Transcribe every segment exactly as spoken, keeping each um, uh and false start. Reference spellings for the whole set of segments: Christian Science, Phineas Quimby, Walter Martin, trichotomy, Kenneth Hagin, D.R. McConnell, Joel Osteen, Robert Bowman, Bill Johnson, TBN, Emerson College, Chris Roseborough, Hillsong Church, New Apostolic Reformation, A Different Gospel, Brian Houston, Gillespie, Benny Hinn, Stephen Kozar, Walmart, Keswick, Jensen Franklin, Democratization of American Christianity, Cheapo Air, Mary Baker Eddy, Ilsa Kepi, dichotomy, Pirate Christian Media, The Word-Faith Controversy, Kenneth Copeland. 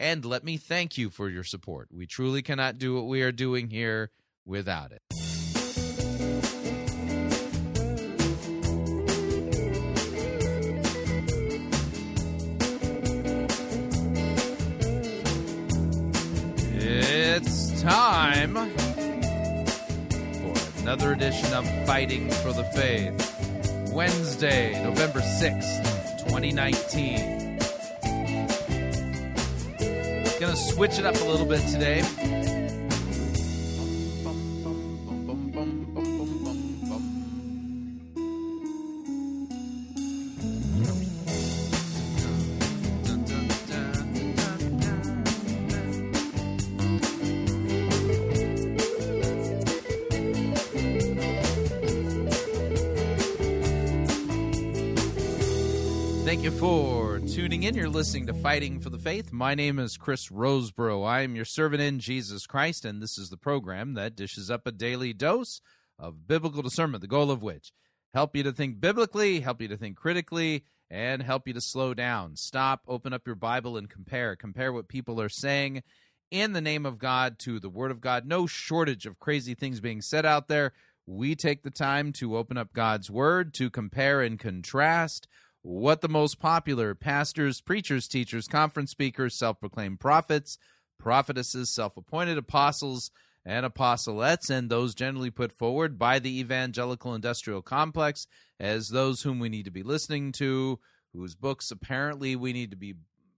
And let me thank you for your support. We truly cannot do what we are doing here without it. It's time for another edition of Fighting for the Faith, Wednesday, November sixth, twenty nineteen. Gonna switch it up a little bit today. Thank you for tuning in. You're listening to Fighting for the Faith. My name is Chris Roseborough. I am your servant in Jesus Christ, and this is the program that dishes up a daily dose of biblical discernment, the goal of which help you to think biblically, help you to think critically, and help you to slow down. Stop, open up your Bible, and compare. Compare what people are saying in the name of God to the Word of God. No shortage of crazy things being said out there. We take the time to open up God's Word, to compare and contrast what the most popular pastors, preachers, teachers, conference speakers, self-proclaimed prophets, prophetesses, self-appointed apostles, and apostolettes, and those generally put forward by the evangelical industrial complex as those whom we need to be listening to, whose books apparently we need to be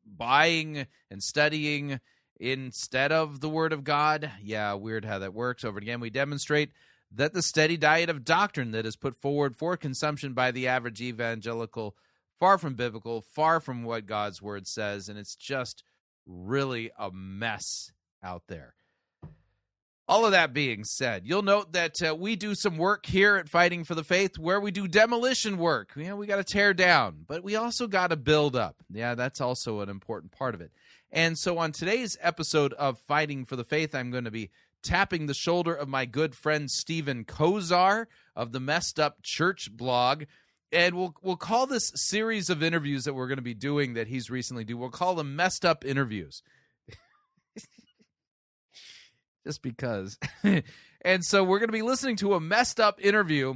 buying and studying instead of the Word of God. Yeah, weird how that works. Over and again, we demonstrate that the steady diet of doctrine that is put forward for consumption by the average evangelical, far from biblical, far from what God's Word says, and it's just really a mess out there. All of that being said, you'll note that uh, we do some work here at Fighting for the Faith where we do demolition work. You know, we got to tear down, but we also got to build up. Yeah, that's also an important part of it. And so on today's episode of Fighting for the Faith, I'm going to be tapping the shoulder of my good friend Stephen Kozar of the Messed Up Church blog. And we'll we'll call this series of interviews that we're going to be doing that he's recently do. We'll call them Messed Up Interviews. Just because. And so we're going to be listening to a messed up interview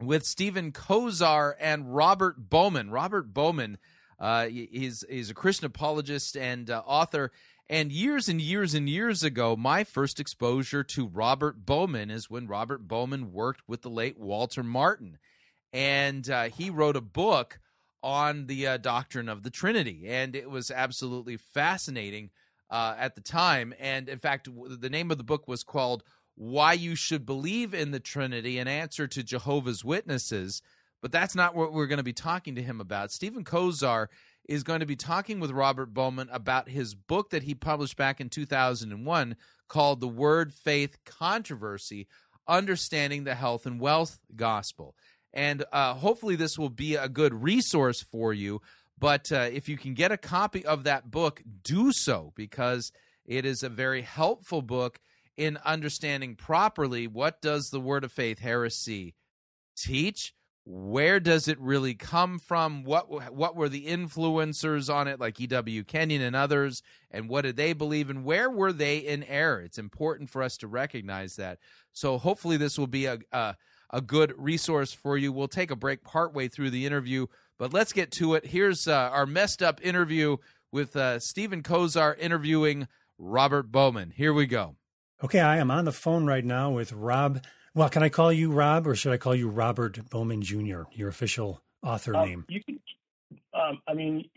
with Stephen Kozar and Robert Bowman. Robert Bowman uh, is, is a Christian apologist and uh, author. And years and years and years ago, my first exposure to Robert Bowman is when Robert Bowman worked with the late Walter Martin. And uh, he wrote a book on the uh, doctrine of the Trinity, and it was absolutely fascinating uh, at the time. And, in fact, w- the name of the book was called Why You Should Believe in the Trinity, An Answer to Jehovah's Witnesses, but that's not what we're going to be talking to him about. Stephen Kozar is going to be talking with Robert Bowman about his book that he published back in two thousand one called The Word-Faith Controversy, Understanding the Health and Wealth Gospel. And uh, hopefully this will be a good resource for you, but uh, if you can get a copy of that book, do so, because it is a very helpful book in understanding properly what does the Word of Faith heresy teach, where does it really come from, what what were the influencers on it, like E W. Kenyon and others, and what did they believe, and where were they in error? It's important for us to recognize that. So hopefully this will be a... a a good resource for you. We'll take a break partway through the interview, but let's get to it. Here's uh, our messed up interview with uh, Stephen Kozar interviewing Robert Bowman. Here we go. Okay, I am on the phone right now with Rob. Well, can I call you Rob, or should I call you Robert Bowman Junior, your official author um, name? You can, um, I mean,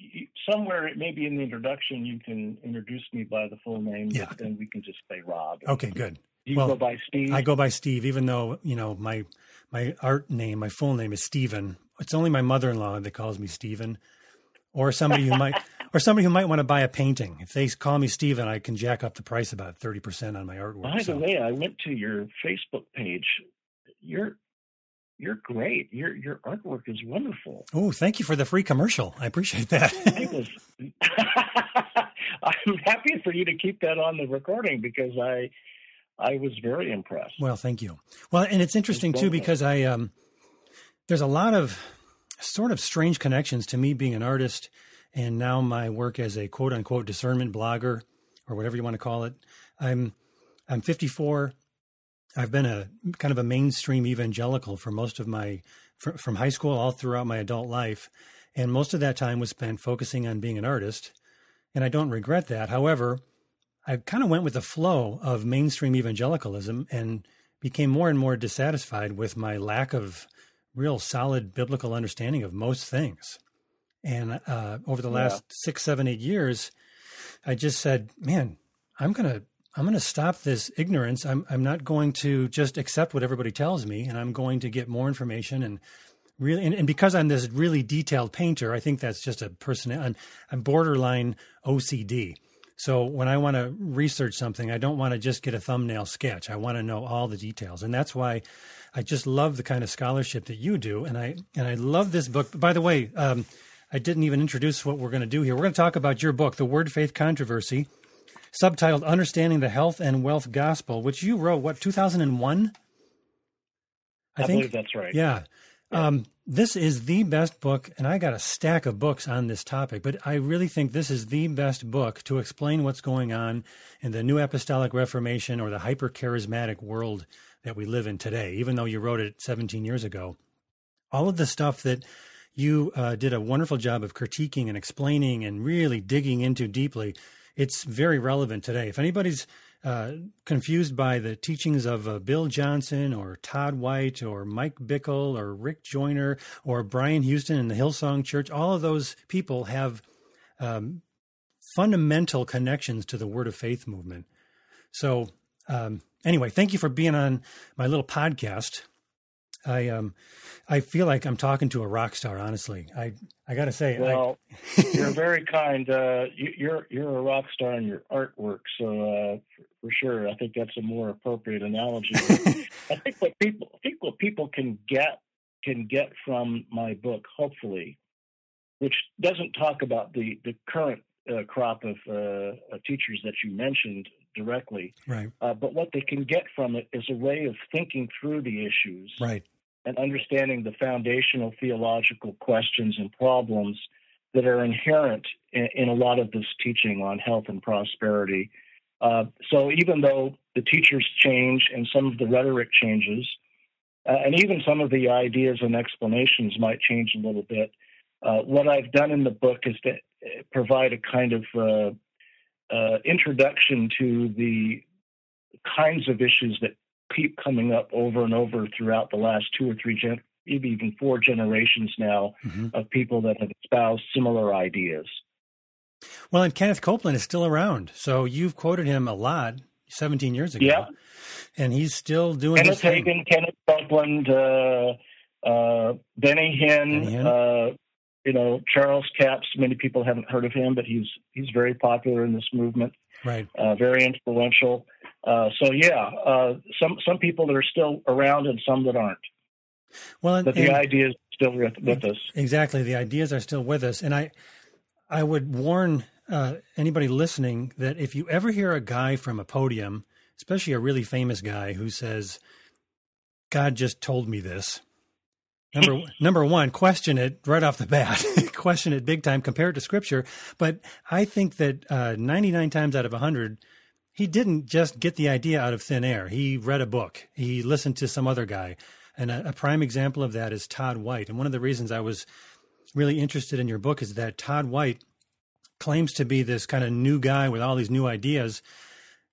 somewhere it may be in the introduction, you can introduce me by the full name, yeah. But then we can just say Rob. Okay, good. You well, go by Steve? I go by Steve, even though, you know, my my art name, my full name is Stephen. It's only my mother-in-law that calls me Stephen, or somebody who might or somebody who might want to buy a painting. If they call me Stephen, I can jack up the price about thirty percent on my artwork. By so. the way, I went to your Facebook page. You're You're great. Your your artwork is wonderful. Oh, thank you for the free commercial. I appreciate that. I was, I'm happy for you to keep that on the recording because I I was very impressed. Well, thank you. Well, and it's interesting, it's too, because I um, there's a lot of sort of strange connections to me being an artist and now my work as a quote-unquote discernment blogger or whatever you want to call it. I'm I'm fifty-four. I've been a kind of a mainstream evangelical for most of my, fr- from high school all throughout my adult life. And most of that time was spent focusing on being an artist. And I don't regret that. However, I kind of went with the flow of mainstream evangelicalism and became more and more dissatisfied with my lack of real solid biblical understanding of most things. And uh, over the last yeah. six, seven, eight years, I just said, man, I'm going to, I'm going to stop this ignorance. I'm I'm not going to just accept what everybody tells me, and I'm going to get more information. And really, and, and because I'm this really detailed painter, I think that's just a person. I'm, I'm borderline O C D. So when I want to research something, I don't want to just get a thumbnail sketch. I want to know all the details, and that's why I just love the kind of scholarship that you do. And I and I love this book. By the way, um, I didn't even introduce what we're going to do here. We're going to talk about your book, The Word-Faith Controversy, subtitled Understanding the Health and Wealth Gospel, which you wrote, what, two thousand one? I, I think? believe that's right. Yeah. yeah. Um, this is the best book, and I got a stack of books on this topic, but I really think this is the best book to explain what's going on in the New Apostolic Reformation or the hyper-charismatic world that we live in today, even though you wrote it seventeen years ago. All of the stuff that you uh, did a wonderful job of critiquing and explaining and really digging into deeply, it's very relevant today. If anybody's uh, confused by the teachings of uh, Bill Johnson or Todd White or Mike Bickle or Rick Joyner or Brian Houston in the Hillsong Church, all of those people have um, fundamental connections to the Word of Faith movement. So um, anyway, thank you for being on my little podcast. I um, I feel like I'm talking to a rock star. Honestly, I, I gotta say. Well, I... you're very kind. Uh, you, you're you're a rock star in your artwork, so uh, for, for sure, I think that's a more appropriate analogy. I think what people I think what people can get can get from my book, hopefully, which doesn't talk about the the current uh, crop of uh, teachers that you mentioned directly, right? Uh, but what they can get from it is a way of thinking through the issues, right? And understanding the foundational theological questions and problems that are inherent in, in a lot of this teaching on health and prosperity. Uh, so even though the teachers change and some of the rhetoric changes, uh, and even some of the ideas and explanations might change a little bit, uh, what I've done in the book is to provide a kind of uh, uh, introduction to the kinds of issues that keep coming up over and over throughout the last two or three, gen- maybe even four generations now mm-hmm. of people that have espoused similar ideas. Well, and Kenneth Copeland is still around. So you've quoted him a lot seventeen years ago. Yeah. And he's still doing Kenneth Hagin, Kenneth Copeland, uh, uh, Benny Hinn, Benny Hinn. Uh, you know, Charles Capps. Many people haven't heard of him, but he's he's very popular in this movement. Right. Uh, very influential. Uh, so, yeah, uh, some some people that are still around and some that aren't. Well, and, but the ideas are still with, with us. Exactly. The ideas are still with us. And I I would warn uh, anybody listening that if you ever hear a guy from a podium, especially a really famous guy who says, God just told me this, number number one, question it right off the bat. Question it big time, compare it to Scripture. But I think that uh, ninety-nine times out of one hundred, he didn't just get the idea out of thin air. He read a book. He listened to some other guy. And a, a prime example of that is Todd White. And one of the reasons I was really interested in your book is that Todd White claims to be this kind of new guy with all these new ideas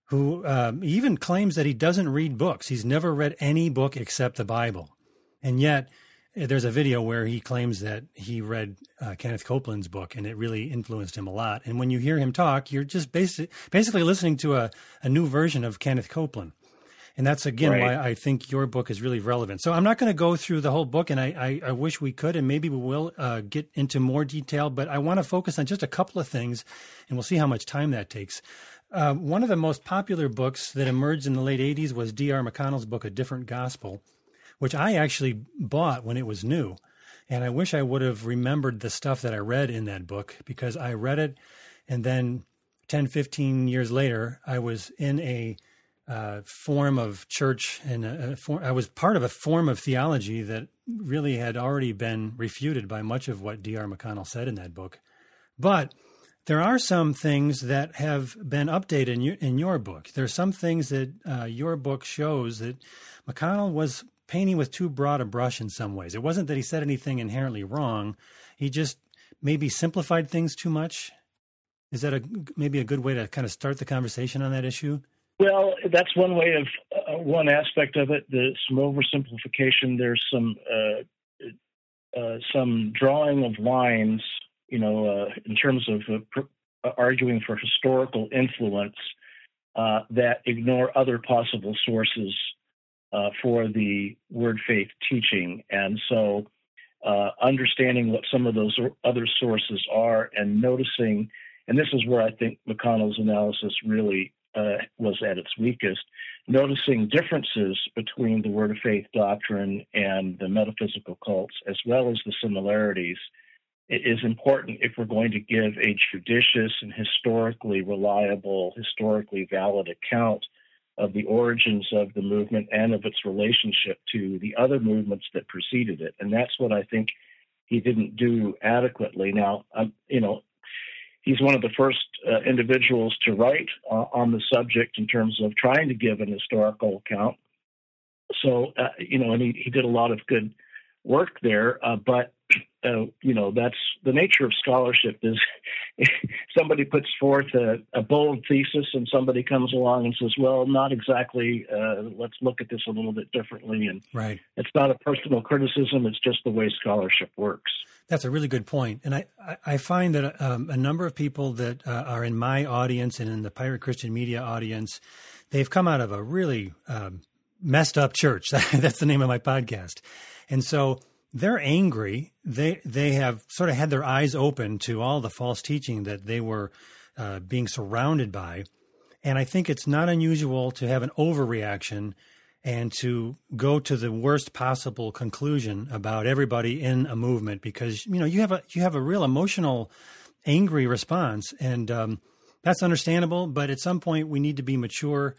who um, even claims that he doesn't read books. He's never read any book except the Bible. And yet there's a video where he claims that he read uh, Kenneth Copeland's book, and it really influenced him a lot. And when you hear him talk, you're just basic, basically listening to a, a new version of Kenneth Copeland. And that's, again, right. why I think your book is really relevant. So I'm not going to go through the whole book, and I, I, I wish we could, and maybe we will uh, get into more detail, but I want to focus on just a couple of things, and we'll see how much time that takes. Uh, one of the most popular books that emerged in the late eighties was D R McConnell's book, A Different Gospel, which I actually bought when it was new. And I wish I would have remembered the stuff that I read in that book, because I read it, and then ten, fifteen years later, I was in a uh, form of church, and a, a for, I was part of a form of theology that really had already been refuted by much of what D R McConnell said in that book. But there are some things that have been updated in your, in your book. There are some things that uh, your book shows that McConnell was painting with too broad a brush in some ways. It wasn't that he said anything inherently wrong. He just maybe simplified things too much. Is that a, maybe a good way to kind of start the conversation on that issue? Well, that's one way of uh, one aspect of it. There's some oversimplification. There's some uh, uh, some drawing of lines, you know, uh, in terms of uh, pr- arguing for historical influence uh, that ignore other possible sources Uh, for the word faith teaching. And so uh, understanding what some of those other sources are and noticing, and this is where I think McConnell's analysis really uh, was at its weakest, noticing differences between the word of faith doctrine and the metaphysical cults, as well as the similarities, is important if we're going to give a judicious and historically reliable, historically valid account of the origins of the movement and of its relationship to the other movements that preceded it. And that's what I think he didn't do adequately. Now, um, you know, he's one of the first uh, individuals to write uh, on the subject in terms of trying to give an historical account. So, uh, you know, and he, he did a lot of good work there, uh, but Uh, you know, that's the nature of scholarship is somebody puts forth a, a bold thesis and somebody comes along and says, well, not exactly. Uh, let's look at this a little bit differently. And right. It's not a personal criticism. It's just the way scholarship works. That's a really good point. And I, I find that um, a number of people that uh, are in my audience and in the Pirate Christian Media audience, they've come out of a really um, messed up church. That's the name of my podcast. And so they're angry. They they have sort of had their eyes open to all the false teaching that they were uh, being surrounded by. And I think it's not unusual to have an overreaction and to go to the worst possible conclusion about everybody in a movement, because, you know, you have a you have a real emotional, angry response. And um, that's understandable. But at some point, we need to be mature.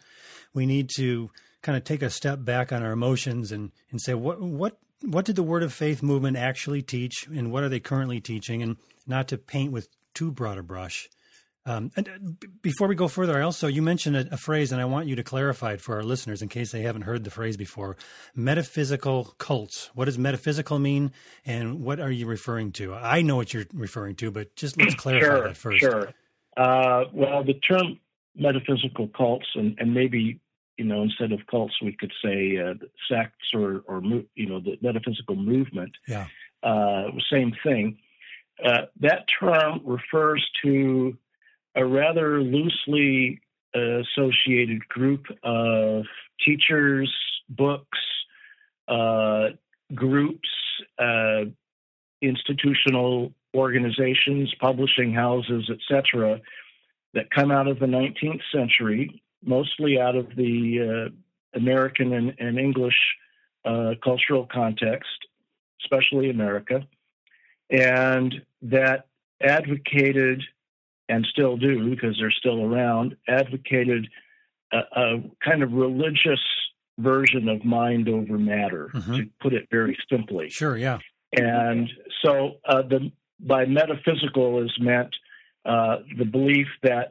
We need to kind of take a step back on our emotions and, and say, what what What did the Word of Faith movement actually teach, and what are they currently teaching, and not to paint with too broad a brush. Um, and before we go further, I also, you mentioned a, a phrase, and I want you to clarify it for our listeners in case they haven't heard the phrase before, metaphysical cults. What does metaphysical mean, and what are you referring to? I know what you're referring to, but just let's clarify sure, that first. Sure. Uh, well, the term metaphysical cults, and, and maybe you know, instead of cults, we could say uh, sects or, or, you know, the metaphysical movement. Yeah. Uh, same thing. Uh, that term refers to a rather loosely uh, associated group of teachers, books, uh, groups, uh, institutional organizations, publishing houses, et cetera, that come out of the nineteenth century, mostly out of the uh, American and, and English uh, cultural context, especially America, and that advocated, and still do because they're still around, advocated a, a kind of religious version of mind over matter, mm-hmm. to put it very simply. Sure, yeah. And so uh, the, by metaphysical is meant uh, the belief that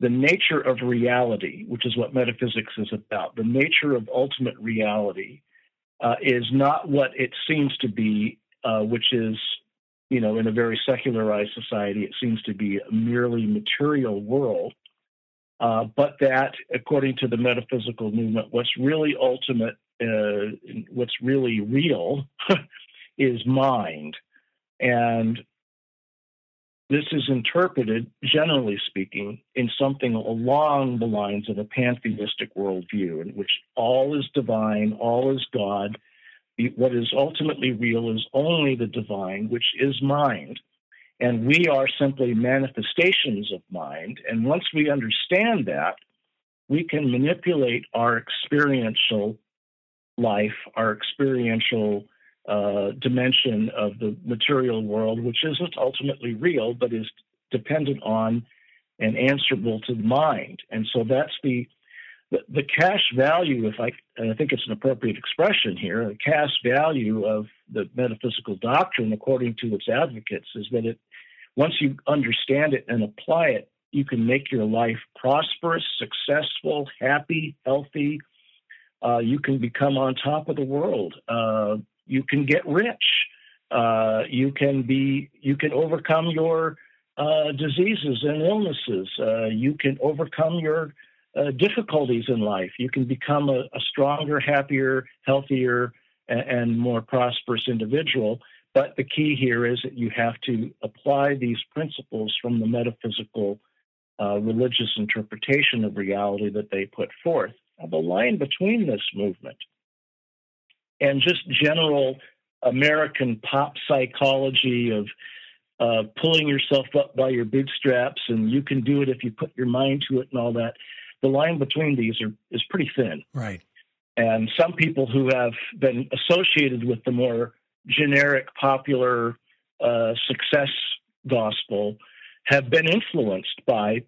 the nature of reality, which is what metaphysics is about, the nature of ultimate reality uh, is not what it seems to be, uh, which is, you know, in a very secularized society, it seems to be a merely material world, uh, but that, according to the metaphysical movement, what's really ultimate, uh, what's really real is mind. And This is interpreted, generally speaking, in something along the lines of a pantheistic worldview in which all is divine, all is God. What is ultimately real is only the divine, which is mind. And we are simply manifestations of mind. And once we understand that, we can manipulate our experiential life, our experiential Uh, dimension of the material world, which isn't ultimately real, but is dependent on and answerable to the mind. And so that's the the, the cash value, if I, and I think it's an appropriate expression here, the cash value of the metaphysical doctrine, according to its advocates, is that it once you understand it and apply it, you can make your life prosperous, successful, happy, healthy. Uh, you can become on top of the world. Uh, You can get rich. Uh, you can be. You can overcome your uh, diseases and illnesses. Uh, you can overcome your uh, difficulties in life. You can become a, a stronger, happier, healthier, and, and more prosperous individual. But the key here is that you have to apply these principles from the metaphysical, uh, religious interpretation of reality that they put forth. Now, the line between this movement and just general American pop psychology of uh, pulling yourself up by your bootstraps and you can do it if you put your mind to it and all that, the line between these are, is pretty thin. Right. And some people who have been associated with the more generic, popular uh, success gospel have been influenced by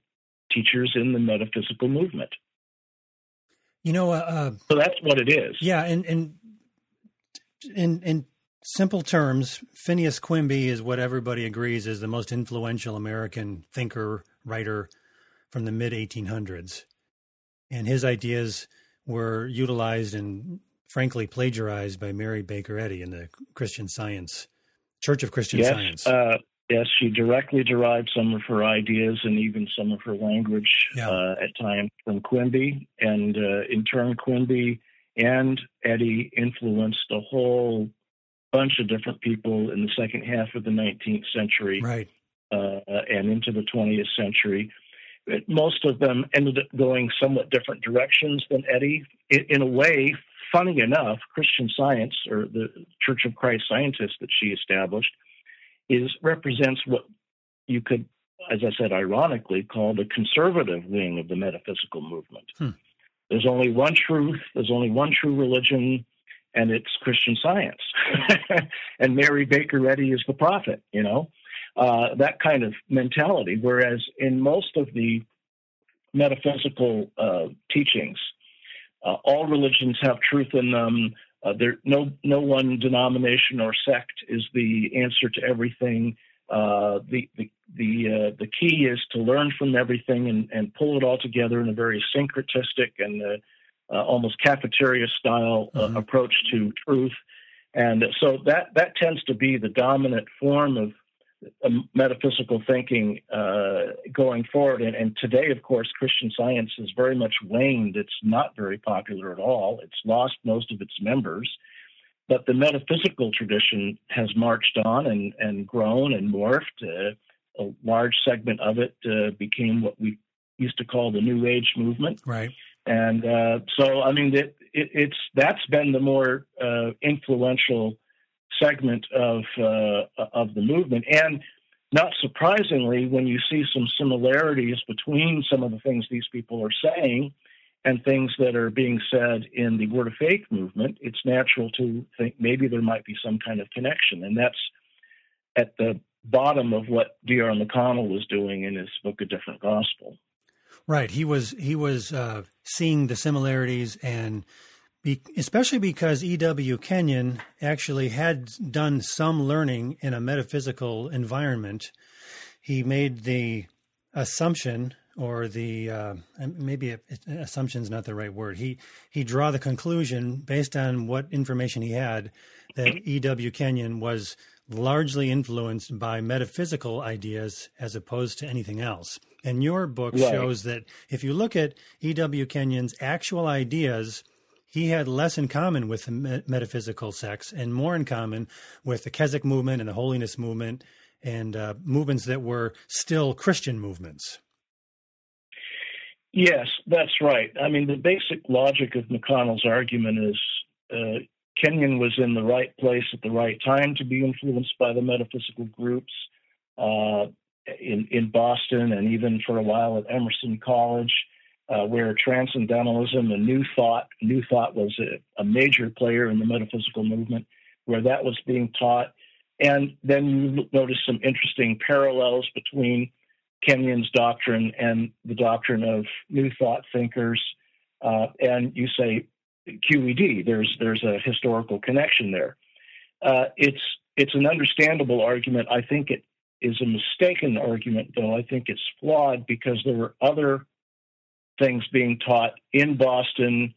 teachers in the metaphysical movement. You know, uh, so that's what it is. Yeah, and and. In in simple terms, Phineas Quimby is what everybody agrees is the most influential American thinker, writer from the mid eighteen hundreds. And his ideas were utilized and frankly plagiarized by Mary Baker Eddy in the Christian Science, Church of Christian yes, Science. Uh, yes, she directly derived some of her ideas and even some of her language yeah. uh, at times from Quimby. And uh, in turn, Quimby and Eddy influenced a whole bunch of different people in the second half of the nineteenth century right. uh, and into the twentieth century. It, most of them ended up going somewhat different directions than Eddy. It, in a way, funny enough, Christian Science, or the Church of Christ Scientist that she established, is represents what you could, as I said, ironically, call the conservative wing of the metaphysical movement. Hmm. There's only one truth, there's only one true religion, and it's Christian Science. And Mary Baker Eddy is the prophet, you know, uh, that kind of mentality. Whereas in most of the metaphysical uh, teachings, uh, all religions have truth in them. Uh, there, no, no one denomination or sect is the answer to everything. Uh, the the the, uh, the key is to learn from everything and, and pull it all together in a very syncretistic and uh, uh, almost cafeteria style uh, mm-hmm. approach to truth, and so that that tends to be the dominant form of uh, metaphysical thinking uh, going forward. And, and today, of course, Christian Science has very much waned. It's not very popular at all. It's lost most of its members. But the metaphysical tradition has marched on and, and grown and morphed. Uh, a large segment of it uh, became what we used to call the New Age movement. Right. And uh, so, I mean, it, it, it's that's been the more uh, influential segment of uh, of the movement. And not surprisingly, when you see some similarities between some of the things these people are saying and things that are being said in the Word of Faith movement, it's natural to think maybe there might be some kind of connection. And that's at the bottom of what D R McConnell was doing in his book, A Different Gospel. Right. He was he was uh, seeing the similarities, and be, especially because E W. Kenyon actually had done some learning in a metaphysical environment. He made the assumption— or the, uh, maybe assumption's not the right word. He he draw the conclusion based on what information he had that E W. Kenyon was largely influenced by metaphysical ideas as opposed to anything else. And your book right. shows that if you look at E W. Kenyon's actual ideas, he had less in common with the metaphysical sects and more in common with the Keswick movement and the Holiness movement and uh, movements that were still Christian movements. Yes, that's right. I mean, the basic logic of McConnell's argument is uh, Kenyon was in the right place at the right time to be influenced by the metaphysical groups uh, in, in Boston and even for a while at Emerson College, uh, where transcendentalism and New Thought, New Thought was a, a major player in the metaphysical movement, where that was being taught. And then you notice some interesting parallels between Kenyon's doctrine and the doctrine of New Thought thinkers, uh, and you say Q E D. There's there's a historical connection there. Uh, it's it's an understandable argument. I think it is a mistaken argument, though. I think it's flawed because there were other things being taught in Boston,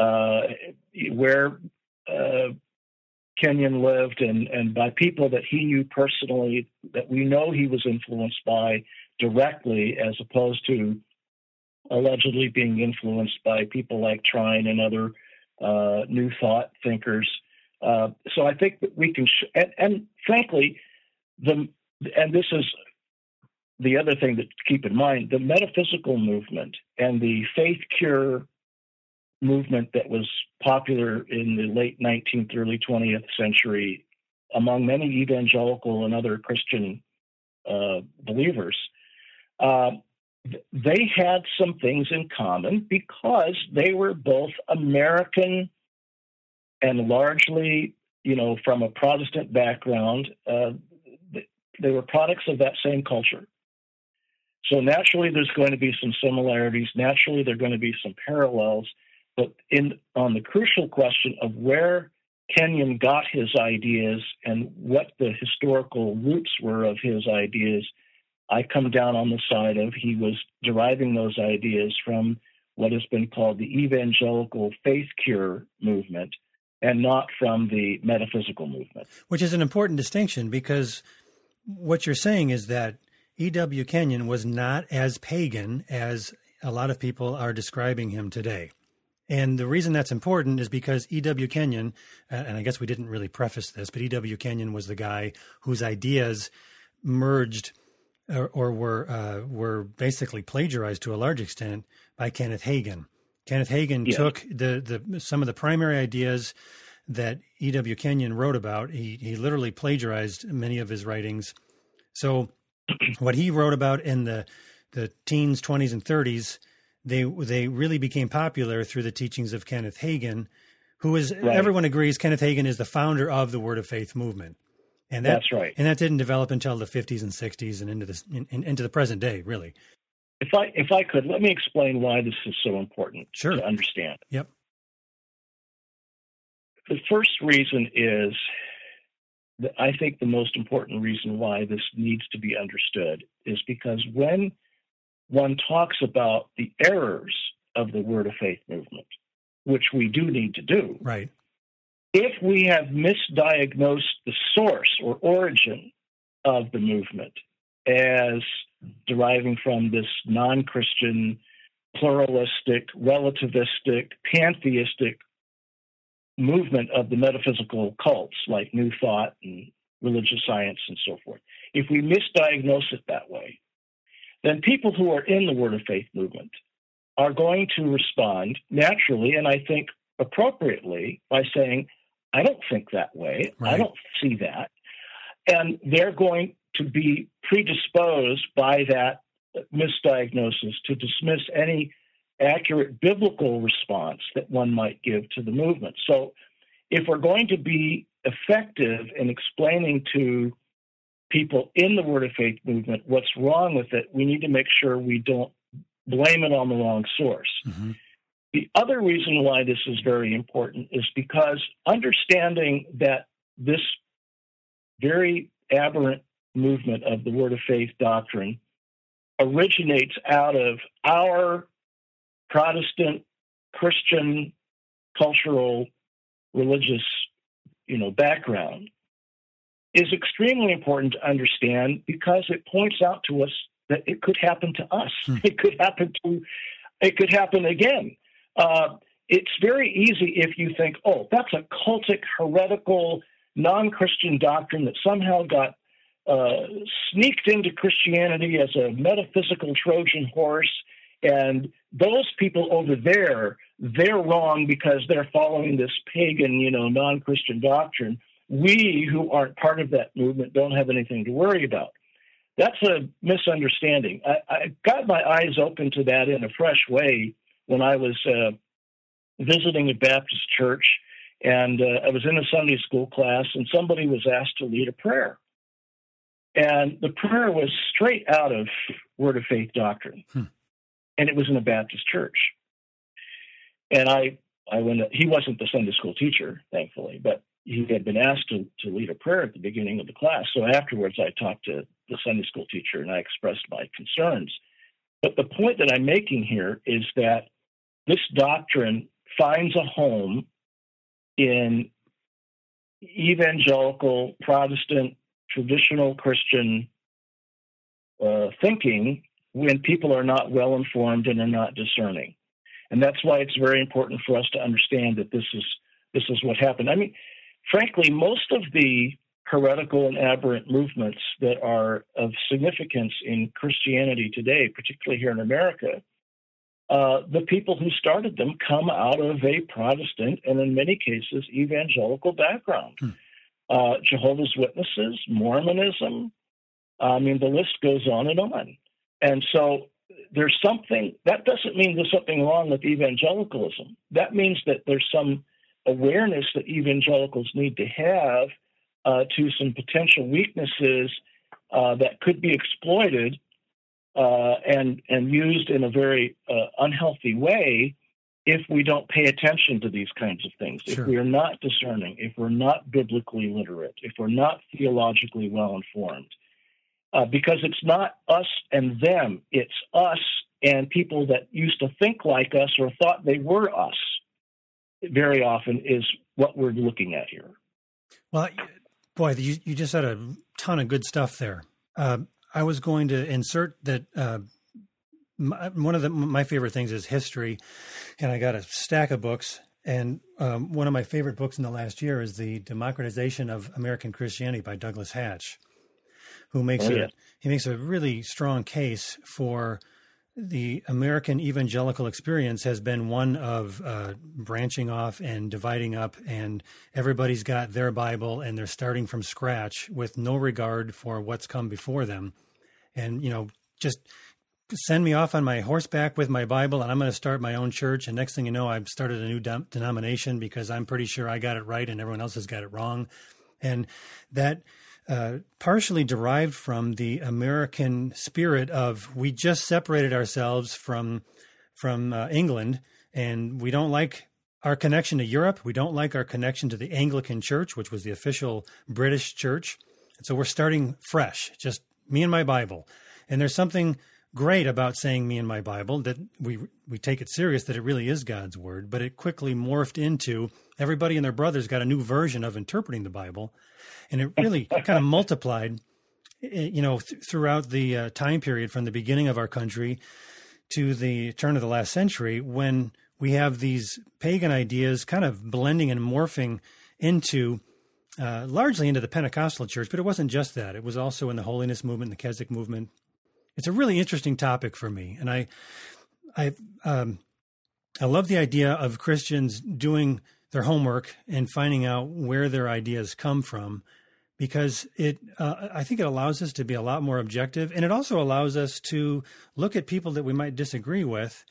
uh, where uh, Kenyon lived, and and by people that he knew personally, that we know he was influenced by directly, as opposed to allegedly being influenced by people like Trine and other uh, New Thought thinkers. Uh, so I think that we can, sh- and, and frankly, the and this is the other thing that to keep in mind: the metaphysical movement and the faith cure movement that was popular in the late nineteenth, early twentieth century among many evangelical and other Christian uh, believers. Uh, they had some things in common because they were both American and largely, you know, from a Protestant background. Uh, they were products of that same culture. So naturally, there's going to be some similarities. Naturally, there are going to be some parallels. But in on the crucial question of where Kenyon got his ideas and what the historical roots were of his ideas, I come down on the side of he was deriving those ideas from what has been called the evangelical faith cure movement and not from the metaphysical movement. Which is an important distinction, because what you're saying is that E W. Kenyon was not as pagan as a lot of people are describing him today. And the reason that's important is because E W. Kenyon, and I guess we didn't really preface this, but E W. Kenyon was the guy whose ideas merged or, or were uh, were basically plagiarized to a large extent by Kenneth Hagin. Kenneth Hagin yeah. took the, the some of the primary ideas that E W. Kenyon wrote about. He he literally plagiarized many of his writings. So what he wrote about in the the teens, twenties, and thirties, They they really became popular through the teachings of Kenneth Hagin, who is, right. everyone agrees, Kenneth Hagin is the founder of the Word of Faith movement. And that, that's right. And that didn't develop until the fifties and sixties and into, this, in, in, into the present day, really. If I if I could, let me explain why this is so important sure. to understand. Yep. The first reason is, that I think the most important reason why this needs to be understood is because when one talks about the errors of the Word of Faith movement, which we do need to do. Right. If we have misdiagnosed the source or origin of the movement as deriving from this non-Christian, pluralistic, relativistic, pantheistic movement of the metaphysical cults like New Thought and religious science and so forth, if we misdiagnose it that way, then people who are in the Word of Faith movement are going to respond naturally, and I think appropriately, by saying, I don't think that way. Right. I don't see that. And they're going to be predisposed by that misdiagnosis to dismiss any accurate biblical response that one might give to the movement. So if we're going to be effective in explaining to people in the Word of Faith movement what's wrong with it, we need to make sure we don't blame it on the wrong source. Mm-hmm. The other reason why this is very important is because understanding that this very aberrant movement of the Word of Faith doctrine originates out of our Protestant, Christian, cultural, religious, you know, background is extremely important to understand because it points out to us that it could happen to us. Hmm. It could happen to, it could happen again. Uh, it's very easy if you think, oh, that's a cultic, heretical, non-Christian doctrine that somehow got uh, sneaked into Christianity as a metaphysical Trojan horse, and those people over there, they're wrong because they're following this pagan, you know, non-Christian doctrine. We who aren't part of that movement don't have anything to worry about. That's a misunderstanding. I, I got my eyes open to that in a fresh way when I was uh, visiting a Baptist church, and uh, I was in a Sunday school class, and somebody was asked to lead a prayer. And the prayer was straight out of Word of Faith doctrine, hmm. and it was in a Baptist church. And I, I went. He wasn't the Sunday school teacher, thankfully, but he had been asked to, to lead a prayer at the beginning of the class. So afterwards, I talked to the Sunday school teacher, and I expressed my concerns. But the point that I'm making here is that this doctrine finds a home in evangelical, Protestant, traditional Christian uh, thinking when people are not well-informed and are not discerning. And that's why it's very important for us to understand that this is this is what happened. I mean, frankly, most of the heretical and aberrant movements that are of significance in Christianity today, particularly here in America, uh, the people who started them come out of a Protestant and, in many cases, evangelical background. Hmm. Uh, Jehovah's Witnesses, Mormonism, I mean, the list goes on and on. And so there's something, that doesn't mean there's something wrong with evangelicalism. That means that there's some awareness that evangelicals need to have Uh, to some potential weaknesses uh, that could be exploited uh, and and used in a very uh, unhealthy way if we don't pay attention to these kinds of things, sure. if we are not discerning, if we're not biblically literate, if we're not theologically well-informed. Uh, because it's not us and them. It's us and people that used to think like us or thought they were us very often is what we're looking at here. Well, boy, you, you just had a ton of good stuff there. Uh, I was going to insert that uh, my, one of the, my favorite things is history, and I got a stack of books. And um, one of my favorite books in the last year is The Democratization of American Christianity by Douglas Hatch, who makes oh, yeah. a, he makes a really strong case for the American evangelical experience has been one of uh, branching off and dividing up, and everybody's got their Bible and they're starting from scratch with no regard for what's come before them. And, you know, just send me off on my horseback with my Bible and I'm going to start my own church. And next thing you know, I've started a new de- denomination because I'm pretty sure I got it right and everyone else has got it wrong. And that Uh, partially derived from the American spirit of we just separated ourselves from from uh, England, and we don't like our connection to Europe. We don't like our connection to the Anglican Church, which was the official British church. And so we're starting fresh, just me and my Bible. And there's something great about saying me and my Bible, that we we take it serious, that it really is God's word, but it quickly morphed into everybody and their brother's got a new version of interpreting the Bible. And it really kind of multiplied, you know, th- throughout the uh, time period from the beginning of our country to the turn of the last century, when we have these pagan ideas kind of blending and morphing into uh, largely into the Pentecostal church. But it wasn't just that. It was also in the Holiness movement, the Keswick movement. It's a really interesting topic for me. And I I, um, I love the idea of Christians doing their homework and finding out where their ideas come from, because it, uh, I think it allows us to be a lot more objective, and it also allows us to look at people that we might disagree with,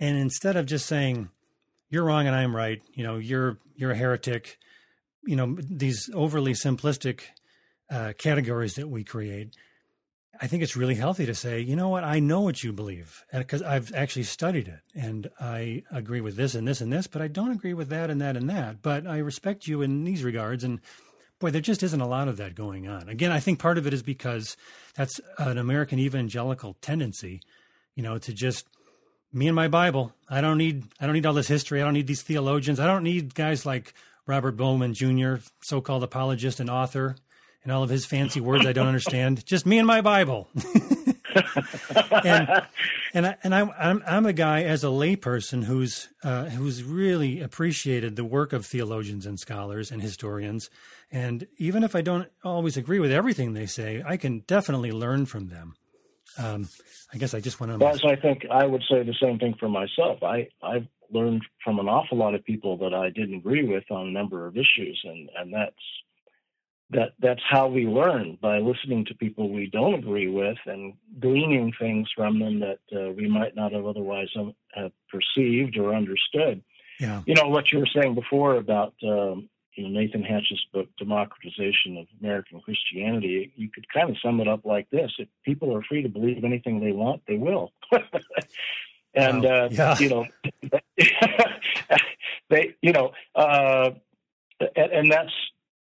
and instead of just saying you're wrong and I'm right, you know, you're you're a heretic, you know, these overly simplistic uh, categories that we create. I think it's really healthy to say, you know what, I know what you believe because I've actually studied it, and I agree with this and this and this, but I don't agree with that and that and that, but I respect you in these regards. And boy, there just isn't a lot of that going on. Again, I think part of it is because that's an American evangelical tendency, you know, to just me and my Bible. I don't need, I don't need all this history. I don't need these theologians. I don't need guys like Robert Bowman, Junior, so-called apologist and author, and all of his fancy words I don't understand. Just me and my Bible. and, And I, and I, I'm I'm a guy as a layperson who's uh, who's really appreciated the work of theologians and scholars and historians, and even if I don't always agree with everything they say, I can definitely learn from them. Um, I guess I just want to. Yes, I think I would say the same thing for myself. I I've learned from an awful lot of people that I didn't agree with on a number of issues, and and that's. That that's how we learn, by listening to people we don't agree with and gleaning things from them that uh, we might not have otherwise um, have perceived or understood. Yeah. You know, what you were saying before about um, you know, Nathan Hatch's book, Democratization of American Christianity, you could kind of sum it up like this. If people are free to believe anything they want, they will. and, wow. uh, yeah. you know, they, you know, uh, and, and that's,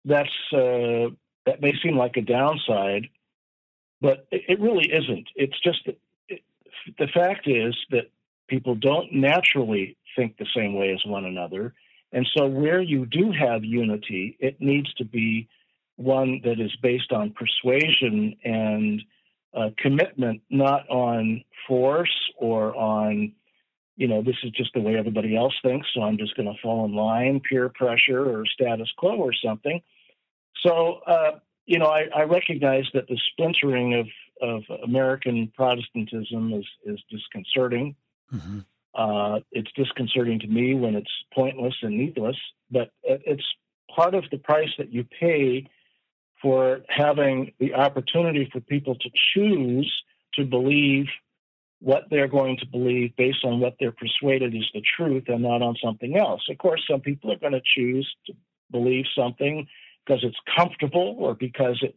That's uh, that may seem like a downside, but it, it really isn't. It's just that it, the fact is that people don't naturally think the same way as one another, and so where you do have unity, it needs to be one that is based on persuasion and uh, commitment, not on force or on, you know, this is just the way everybody else thinks, so I'm just going to fall in line, peer pressure or status quo or something. So, uh, you know, I, I recognize that the splintering of, of American Protestantism is, is disconcerting. Mm-hmm. Uh, it's disconcerting to me when it's pointless and needless, but it's part of the price that you pay for having the opportunity for people to choose to believe what they're going to believe based on what they're persuaded is the truth and not on something else. Of course, some people are going to choose to believe something because it's comfortable or because it,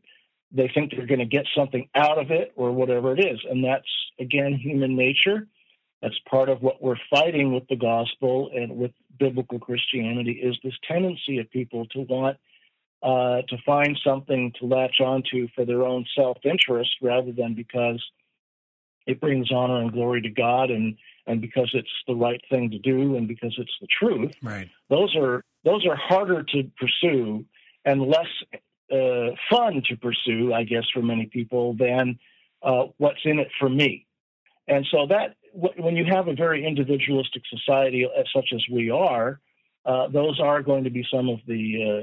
they think they're going to get something out of it or whatever it is. And that's, again, human nature. That's part of what we're fighting with the gospel and with biblical Christianity is this tendency of people to want uh, to find something to latch onto for their own self-interest rather than because it brings honor and glory to God, and, and because it's the right thing to do, and because it's the truth. Right. Those are those are harder to pursue and less uh, fun to pursue, I guess, for many people than uh, what's in it for me. And so that when you have a very individualistic society such as we are, uh, those are going to be some of the uh,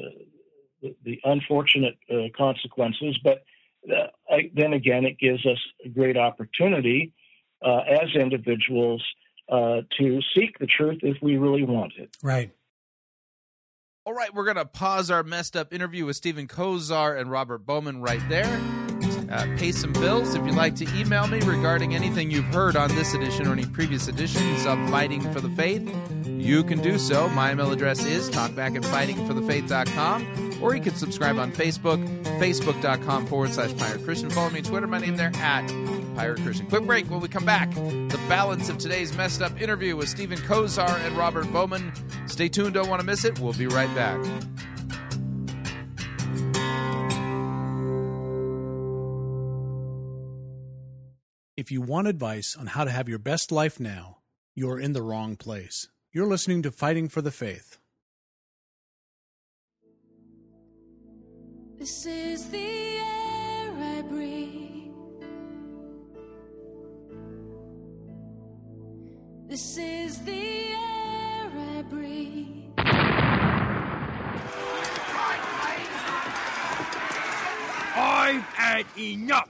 the, the unfortunate uh, consequences, but. Uh, I, then again, it gives us a great opportunity uh, as individuals uh, to seek the truth if we really want it. Right. All right, we're going to pause our messed up interview with Stephen Kozar and Robert Bowman right there. Uh, pay some bills. If you'd like to email me regarding anything you've heard on this edition or any previous editions of Fighting for the Faith, you can do so. My email address is talkback at fighting for the faith dot com, or you can subscribe on Facebook, facebook.com forward slash Pirate Christian. Follow me on Twitter. My name there at Pirate Christian. Quick break. When we come back, the balance of today's messed up interview with Stephen Kozar and Robert Bowman. Stay tuned. Don't want to miss it. We'll be right back. If you want advice on how to have your best life now, you're in the wrong place. You're listening to Fighting for the Faith. This is the air I breathe. This is the air I breathe. I've had enough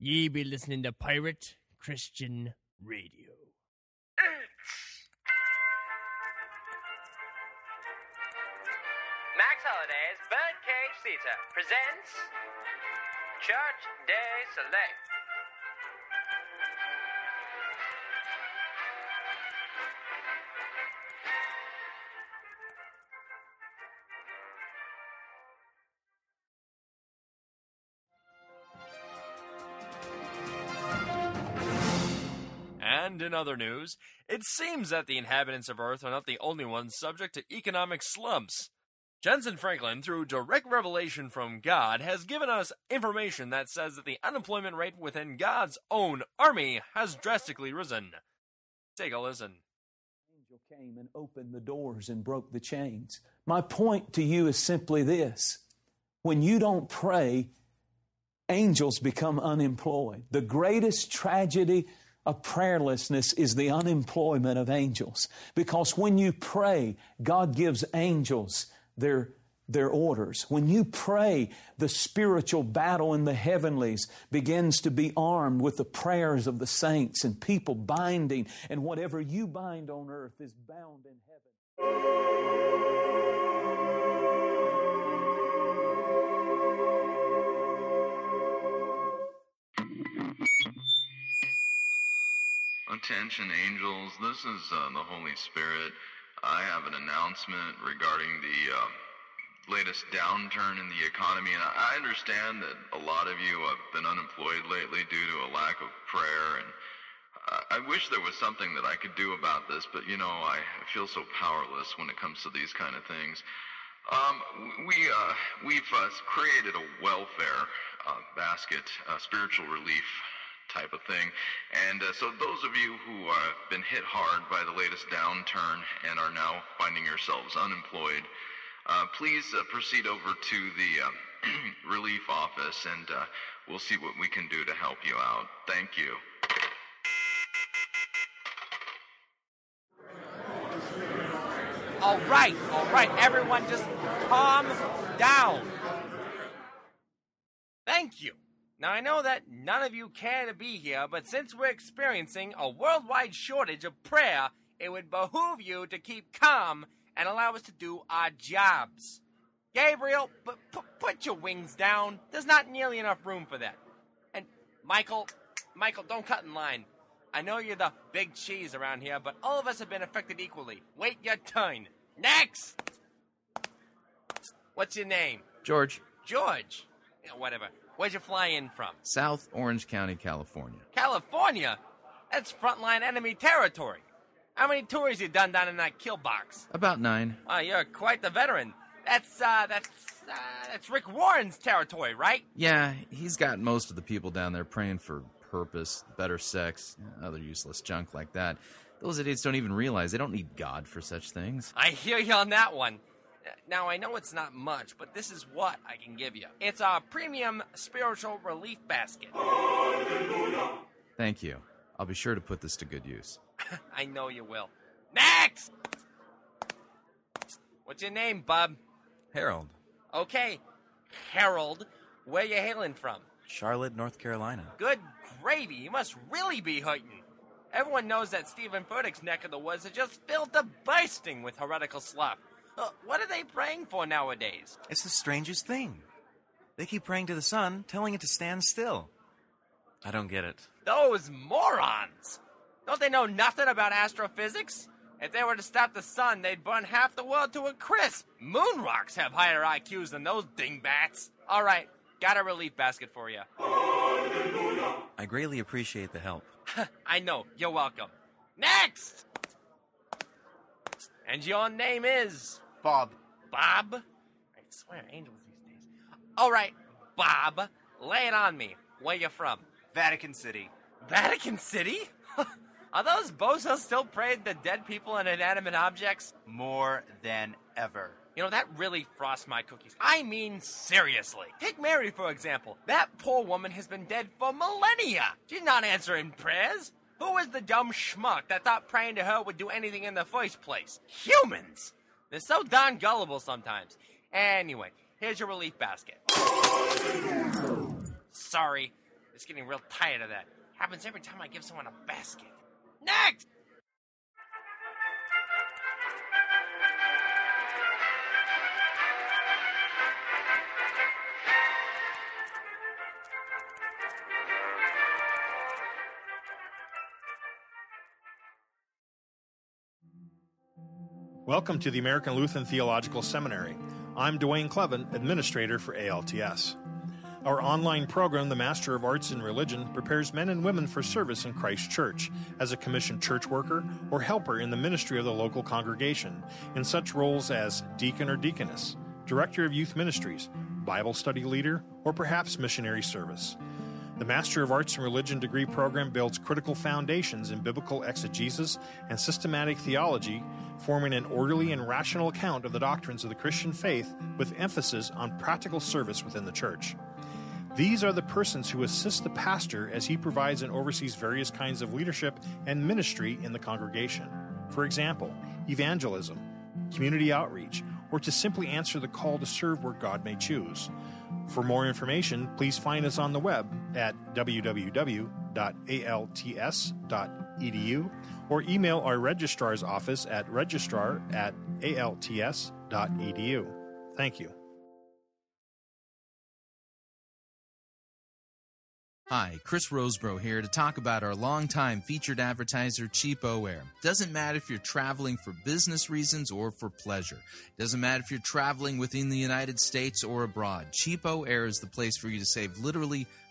Ye be listening to Pirate Christian Radio. Max Holliday's Birdcage Theater presents Church Day Select. And in other news, it seems that the inhabitants of Earth are not the only ones subject to economic slumps. Jensen Franklin, through direct revelation from God, has given us information that says that the unemployment rate within God's own army has drastically risen. Take a listen. Angel came and opened the doors and broke the chains. My point to you is simply this. When you don't pray, angels become unemployed. The greatest tragedy of prayerlessness is the unemployment of angels. Because when you pray, God gives angels their, their orders. When you pray, the spiritual battle in the heavenlies begins to be armed with the prayers of the saints and people binding. And whatever you bind on earth is bound in heaven. Attention angels, this is uh, the Holy Spirit. I have an announcement regarding the uh, latest downturn in the economy, and I understand that a lot of you have been unemployed lately due to a lack of prayer, and I, I wish there was something that I could do about this, but you know, I feel so powerless when it comes to these kind of things. Um, we, uh, we've uh, created a welfare uh, basket, uh, spiritual relief type of thing. And uh, so those of you who have uh, been hit hard by the latest downturn and are now finding yourselves unemployed, uh, please uh, proceed over to the uh, relief office and uh, we'll see what we can do to help you out. Thank you. All right, all right, everyone just calm down. Thank you. Now, I know that none of you care to be here, but since we're experiencing a worldwide shortage of prayer, it would behoove you to keep calm and allow us to do our jobs. Gabriel, p- p- put your wings down. There's not nearly enough room for that. And Michael, Michael, don't cut in line. I know you're the big cheese around here, but all of us have been affected equally. Wait your turn. Next! What's your name? George. George? You know, whatever. Where'd you fly in from? South Orange County, California. California? That's frontline enemy territory. How many tours you done down in that kill box? About nine. Oh, you're quite the veteran. That's, uh, that's, uh, that's Rick Warren's territory, right? Yeah, he's got most of the people down there praying for purpose, better sex, other useless junk like that. Those idiots don't even realize they don't need God for such things. I hear you on that one. Now, I know it's not much, but this is what I can give you. It's our premium spiritual relief basket. Hallelujah. Thank you. I'll be sure to put this to good use. I know you will. Next! What's your name, bub? Harold. Okay, Harold, where you hailing from? Charlotte, North Carolina. Good gravy. You must really be hurting. Everyone knows that Stephen Furtick's neck of the woods is just filled to bursting with heretical slop. Uh, what are they praying for nowadays? It's the strangest thing. They keep praying to the sun, telling it to stand still. I don't get it. Those morons! Don't they know nothing about astrophysics? If they were to stop the sun, they'd burn half the world to a crisp. Moon rocks have higher I Qs than those dingbats. All right, got a relief basket for you. I greatly appreciate the help. I know. You're welcome. Next! And your name is... Bob. Bob? I swear, angels these days. All right, Bob, lay it on me. Where you from? Vatican City. Vatican City? Are those bozos still praying to dead people and inanimate objects? More than ever. You know, that really frosts my cookies. I mean, seriously. Take Mary, for example. That poor woman has been dead for millennia. She's not answering prayers. Who was the dumb schmuck that thought praying to her would do anything in the first place? Humans! They're so darn gullible sometimes. Anyway, here's your relief basket. Sorry, just getting real tired of that. Happens every time I give someone a basket. Next! Welcome to the American Lutheran Theological Seminary. I'm Dwayne Clevin, administrator for A L T S. Our online program, The Master of Arts in Religion, prepares men and women for service in Christ Church as a commissioned church worker or helper in the ministry of the local congregation in such roles as deacon or deaconess, director of youth ministries, Bible study leader, or perhaps missionary service. The Master of Arts in Religion degree program builds critical foundations in biblical exegesis and systematic theology, forming an orderly and rational account of the doctrines of the Christian faith with emphasis on practical service within the church. These are the persons who assist the pastor as he provides and oversees various kinds of leadership and ministry in the congregation. For example, evangelism, community outreach, or to simply answer the call to serve where God may choose. For more information, please find us on the web at w w w dot a l t s dot e d u or email our registrar's office at registrar at a l t s dot e d u. Thank you. Hi, Chris Roseborough here to talk about our longtime featured advertiser, Cheapo Air. Doesn't matter if you're traveling for business reasons or for pleasure. Doesn't matter if you're traveling within the United States or abroad. Cheapo Air is the place for you to save literally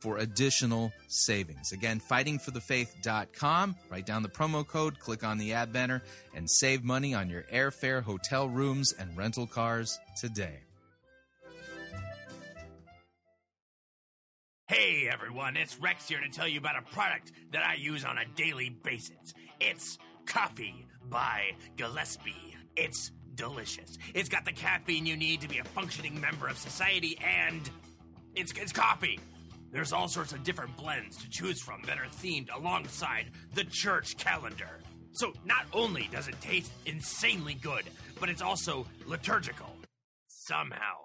for additional savings. Again, fighting for the faith dot com. Write down the promo code, click on the ad banner, and save money on your airfare, hotel rooms, and rental cars today. Hey everyone, it's Rex here to tell you about a product that I use on a daily basis. It's Coffee by Gillespie. It's delicious. It's got the caffeine you need to be a functioning member of society, and it's, it's coffee. There's all sorts of different blends to choose from that are themed alongside the church calendar. So not only does it taste insanely good, but it's also liturgical. Somehow.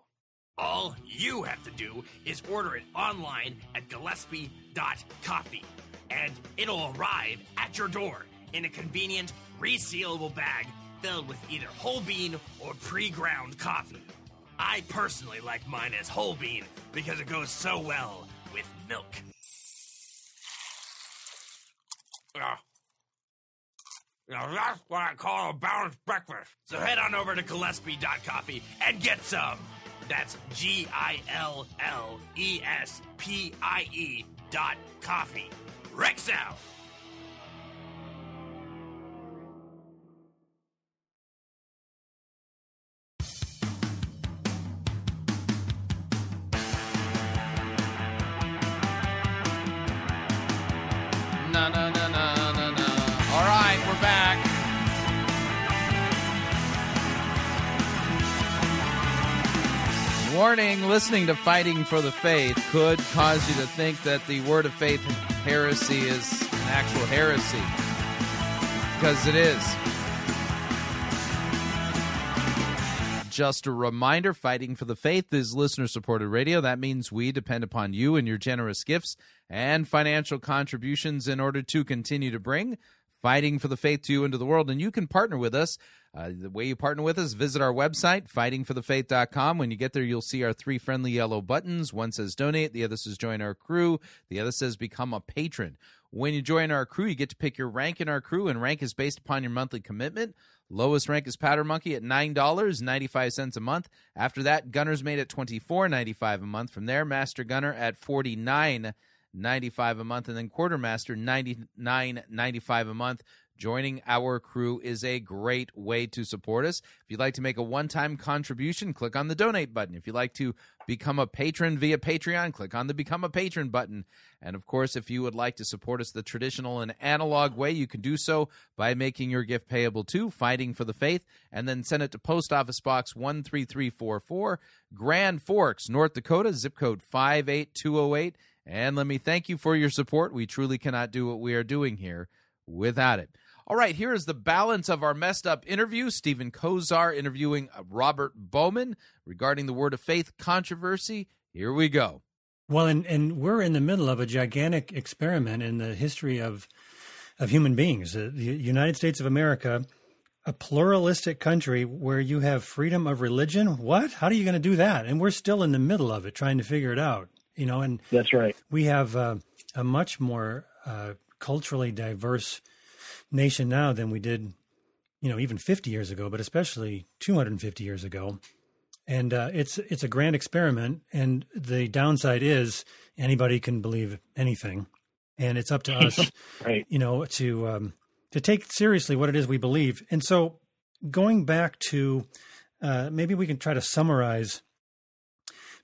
All you have to do is order it online at gillespie dot coffee, and it'll arrive at your door in a convenient, resealable bag filled with either whole bean or pre-ground coffee. I personally like mine as whole bean because it goes so well with milk. Now, now that's what I call a balanced breakfast. So head on over to Gillespie dot coffee and get some. That's G I L L E S P I E dot coffee. Rex out. Na, na, na, na, na, na. All right, we're back. Warning, listening to Fighting for the Faith could cause you to think that the Word of Faith heresy is an actual heresy, because it is. Just a reminder, Fighting for the Faith is listener-supported radio. That means we depend upon you and your generous gifts and financial contributions in order to continue to bring Fighting for the Faith to you into the world. And you can partner with us. Uh, the way you partner with us, visit our website, fighting for the faith dot com. When you get there, you'll see our three friendly yellow buttons. One says donate, the other says join our crew, the other says become a patron. When you join our crew, you get to pick your rank in our crew, and rank is based upon your monthly commitment. Lowest rank is Powder Monkey at nine dollars and ninety-five cents a month. After that, Gunner's Mate at twenty-four dollars and ninety-five cents a month. From there, Master Gunner at forty-nine dollars and ninety-five cents a month, and then Quartermaster ninety-nine dollars and ninety-five cents a month. Joining our crew is a great way to support us. If you'd like to make a one-time contribution, click on the donate button. If you'd like to become a patron via Patreon, click on the become a patron button. And of course, if you would like to support us the traditional and analog way, you can do so by making your gift payable to Fighting for the Faith, and then send it to Post Office Box one three three four four, Grand Forks, North Dakota, zip code five eight two oh eight. And let me thank you for your support. We truly cannot do what we are doing here without it. All right, here is the balance of our messed up interview. Stephen Kozar interviewing Robert Bowman regarding the Word of Faith controversy. Here we go. Well, and, and we're in the middle of a gigantic experiment in the history of of human beings. The United States of America, a pluralistic country where you have freedom of religion. What? How are you going to do that? And we're still in the middle of it, trying to figure it out. You know, and that's right. We have uh, a much more uh, culturally diverse nation now than we did, you know, even fifty years ago, but especially two hundred fifty years ago. And uh, it's it's a grand experiment, and the downside is anybody can believe anything, and it's up to us, right. you know, to um, to take seriously what it is we believe. And so, going back to uh, maybe we can try to summarize.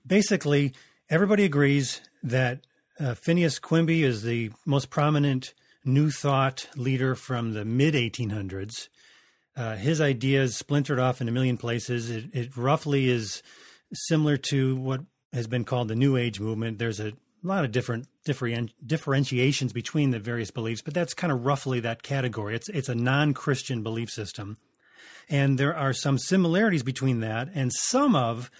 Basically, everybody agrees that uh, Phineas Quimby is the most prominent New Thought leader from the mid eighteen hundreds. Uh, his ideas splintered off in a million places. It, it roughly is similar to what has been called the New Age movement. There's a lot of different different differentiations between the various beliefs, but that's kind of roughly that category. It's it's a non-Christian belief system. And there are some similarities between that and some of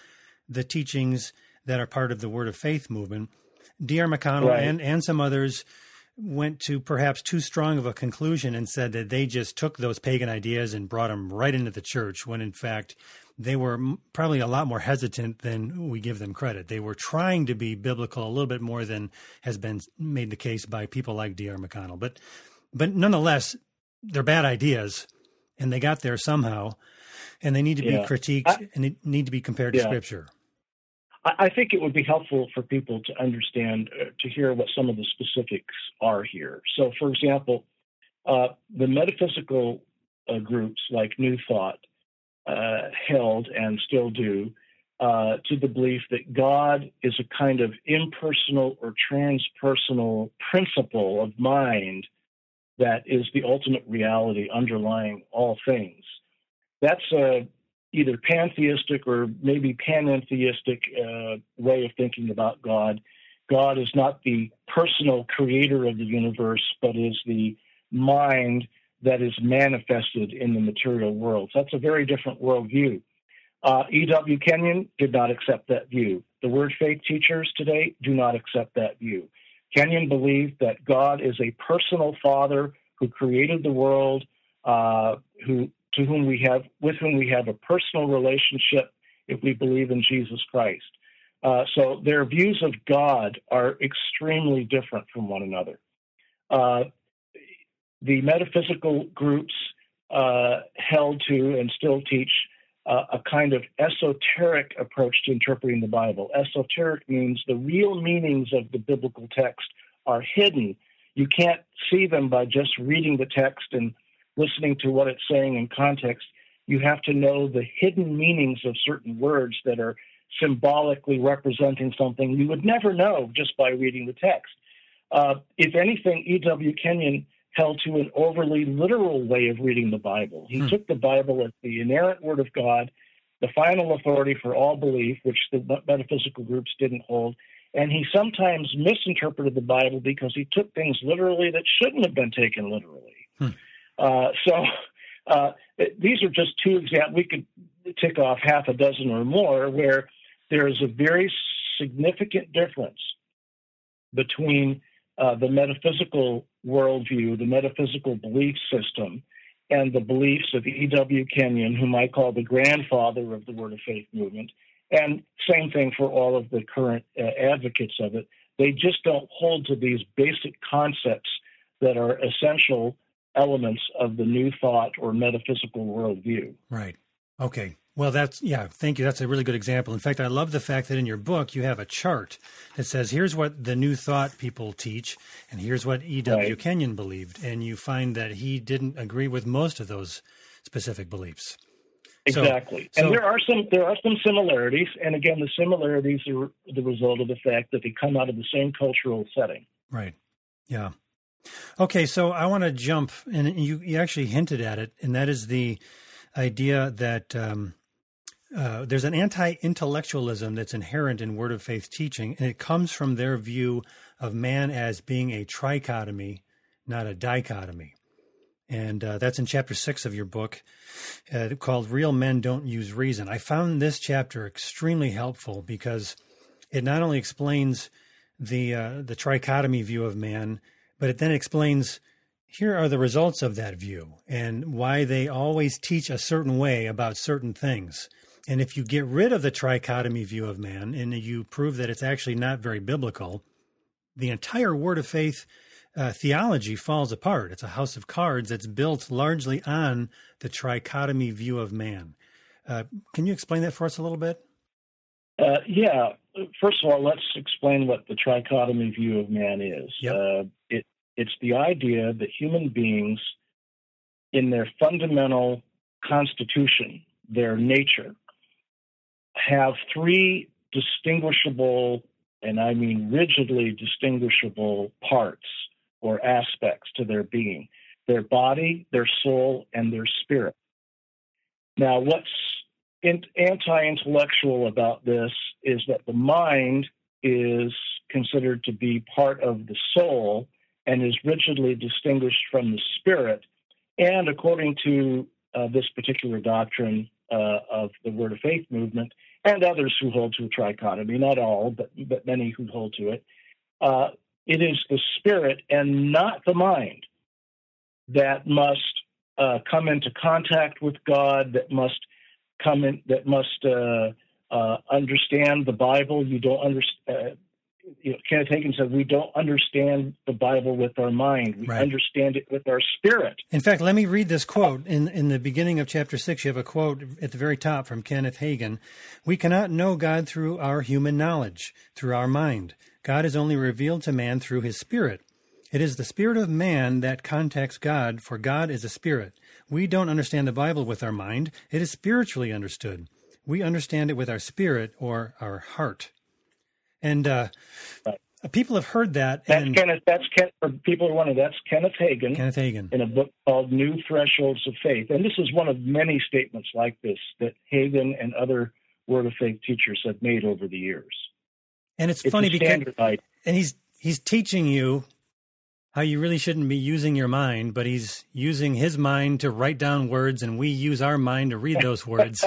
the teachings that are part of the Word of Faith movement. D R. McConnell right. and, and some others went to perhaps too strong of a conclusion and said that they just took those pagan ideas and brought them right into the church, when in fact they were probably a lot more hesitant than we give them credit. They were trying to be biblical a little bit more than has been made the case by people like D R. McConnell. But but nonetheless, they're bad ideas, and they got there somehow, and they need to yeah. be critiqued I, and they need to be compared yeah. to Scripture. I think it would be helpful for people to understand, uh, to hear what some of the specifics are here. So, for example, uh, the metaphysical uh, groups like New Thought uh, held and still do uh, to the belief that God is a kind of impersonal or transpersonal principle of mind that is the ultimate reality underlying all things. That's a either pantheistic or maybe panentheistic uh, way of thinking about God. God is not the personal creator of the universe, but is the mind that is manifested in the material world. So that's a very different worldview. Uh, E W. Kenyon did not accept that view. The Word-Faith teachers today do not accept that view. Kenyon believed that God is a personal father who created the world, uh, who to whom we have, with whom we have a personal relationship if we believe in Jesus Christ. Uh, so their views of God are extremely different from one another. Uh, the metaphysical groups uh, held to and still teach uh, a kind of esoteric approach to interpreting the Bible. Esoteric means the real meanings of the biblical text are hidden. You can't see them by just reading the text and listening to what it's saying in context. You have to know the hidden meanings of certain words that are symbolically representing something you would never know just by reading the text. Uh, if anything, E W. Kenyon held to an overly literal way of reading the Bible. He hmm. took the Bible as the inerrant Word of God, the final authority for all belief, which the metaphysical groups didn't hold, and he sometimes misinterpreted the Bible because he took things literally that shouldn't have been taken literally. Hmm. Uh, so uh, these are just two examples. We could tick off half a dozen or more where there is a very significant difference between uh, the metaphysical worldview, the metaphysical belief system, and the beliefs of E W. Kenyon, whom I call the grandfather of the Word of Faith movement, and same thing for all of the current uh, advocates of it. They just don't hold to these basic concepts that are essential elements of the New Thought or metaphysical worldview. Right. Okay. Well, that's, yeah, thank you. That's a really good example. In fact, I love the fact that in your book you have a chart that says, here's what the New Thought people teach, and here's what E W. Right. Kenyon believed, and you find that he didn't agree with most of those specific beliefs. Exactly. So, and so, there are some there are some similarities, and again, the similarities are the result of the fact that they come out of the same cultural setting. Right. Yeah. Okay, so I want to jump, and you, you actually hinted at it, and that is the idea that um, uh, there's an anti-intellectualism that's inherent in Word of Faith teaching, and it comes from their view of man as being a trichotomy, not a dichotomy. And uh, that's in chapter six of your book uh, called Real Men Don't Use Reason. I found this chapter extremely helpful because it not only explains the uh, the trichotomy view of man, but it then explains Here are the results of that view and why they always teach a certain way about certain things. And if you get rid of the trichotomy view of man and you prove that it's actually not very biblical, the entire Word of Faith uh, theology falls apart. It's a house of cards that's built largely on the trichotomy view of man. Uh, can you explain that for us a little bit? Uh, yeah. First of all, let's explain what the trichotomy view of man is. Yep. Uh, it, it's the idea that human beings, in their fundamental constitution, their nature, have three distinguishable, and I mean rigidly distinguishable, parts or aspects to their being: their body, their soul, and their spirit. Now, what's anti-intellectual about this is that the mind is considered to be part of the soul and is rigidly distinguished from the spirit. And according to uh, this particular doctrine uh, of the Word of Faith movement, and others who hold to a trichotomy, not all, but, but many who hold to it, uh, it is the spirit and not the mind that must uh, come into contact with God, that must come in, that must uh, uh, understand the Bible. You don't understand. Uh, you know, Kenneth Hagin said, we don't understand the Bible with our mind. We right. understand it with our spirit. In fact, let me read this quote. In in the beginning of chapter six, you have a quote at the very top from Kenneth Hagin. "We cannot know God through our human knowledge, through our mind. God is only revealed to man through his spirit. It is the spirit of man that contacts God, for God is a spirit. We don't understand the Bible with our mind. It is spiritually understood. We understand it with our spirit or our heart." And uh, right. people have heard that. That's and, Kenneth. That's Ken, for people who are wondering, that's Kenneth Hagin. Kenneth Hagin, in a book called New Thresholds of Faith. And this is one of many statements like this that Hagin and other Word of Faith teachers have made over the years. And it's, it's funny because and he's he's teaching you how you really shouldn't be using your mind, but he's using his mind to write down words, and we use our mind to read those words.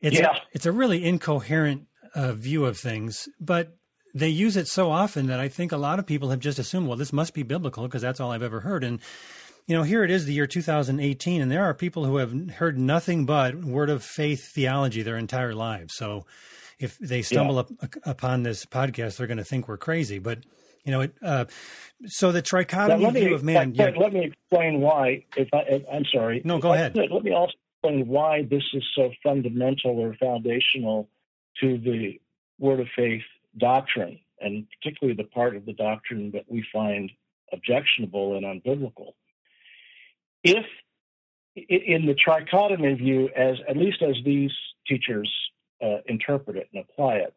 It's, yeah. it's a really incoherent uh, view of things, but they use it so often that I think a lot of people have just assumed, well, this must be biblical because that's all I've ever heard. And, you know, here it is, the year two thousand eighteen, and there are people who have heard nothing but Word of Faith theology their entire lives. So if they stumble yeah. up, upon this podcast, they're going to think we're crazy, but... You know, it, uh, so the trichotomy view of man. Let, yeah. let me explain why. If, I, if I'm sorry. No, go ahead. Could, let me also explain why this is so fundamental or foundational to the Word of Faith doctrine, and particularly the part of the doctrine that we find objectionable and unbiblical. If in the trichotomy view, as at least as these teachers uh, interpret it and apply it,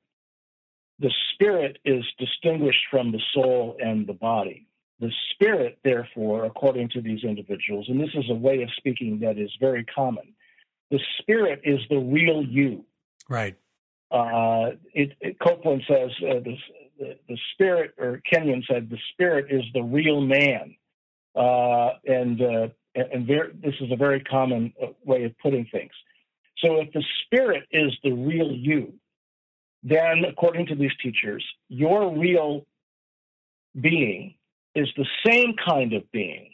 the spirit is distinguished from the soul and the body. The spirit, therefore, according to these individuals, and this is a way of speaking that is very common, the spirit is the real you. Right. Uh, it, it, Copeland says uh, the, the, the spirit, or Kenyon said, the spirit is the real man. Uh, and uh, and there, this is a very common way of putting things. So if the spirit is the real you, then, according to these teachers, your real being is the same kind of being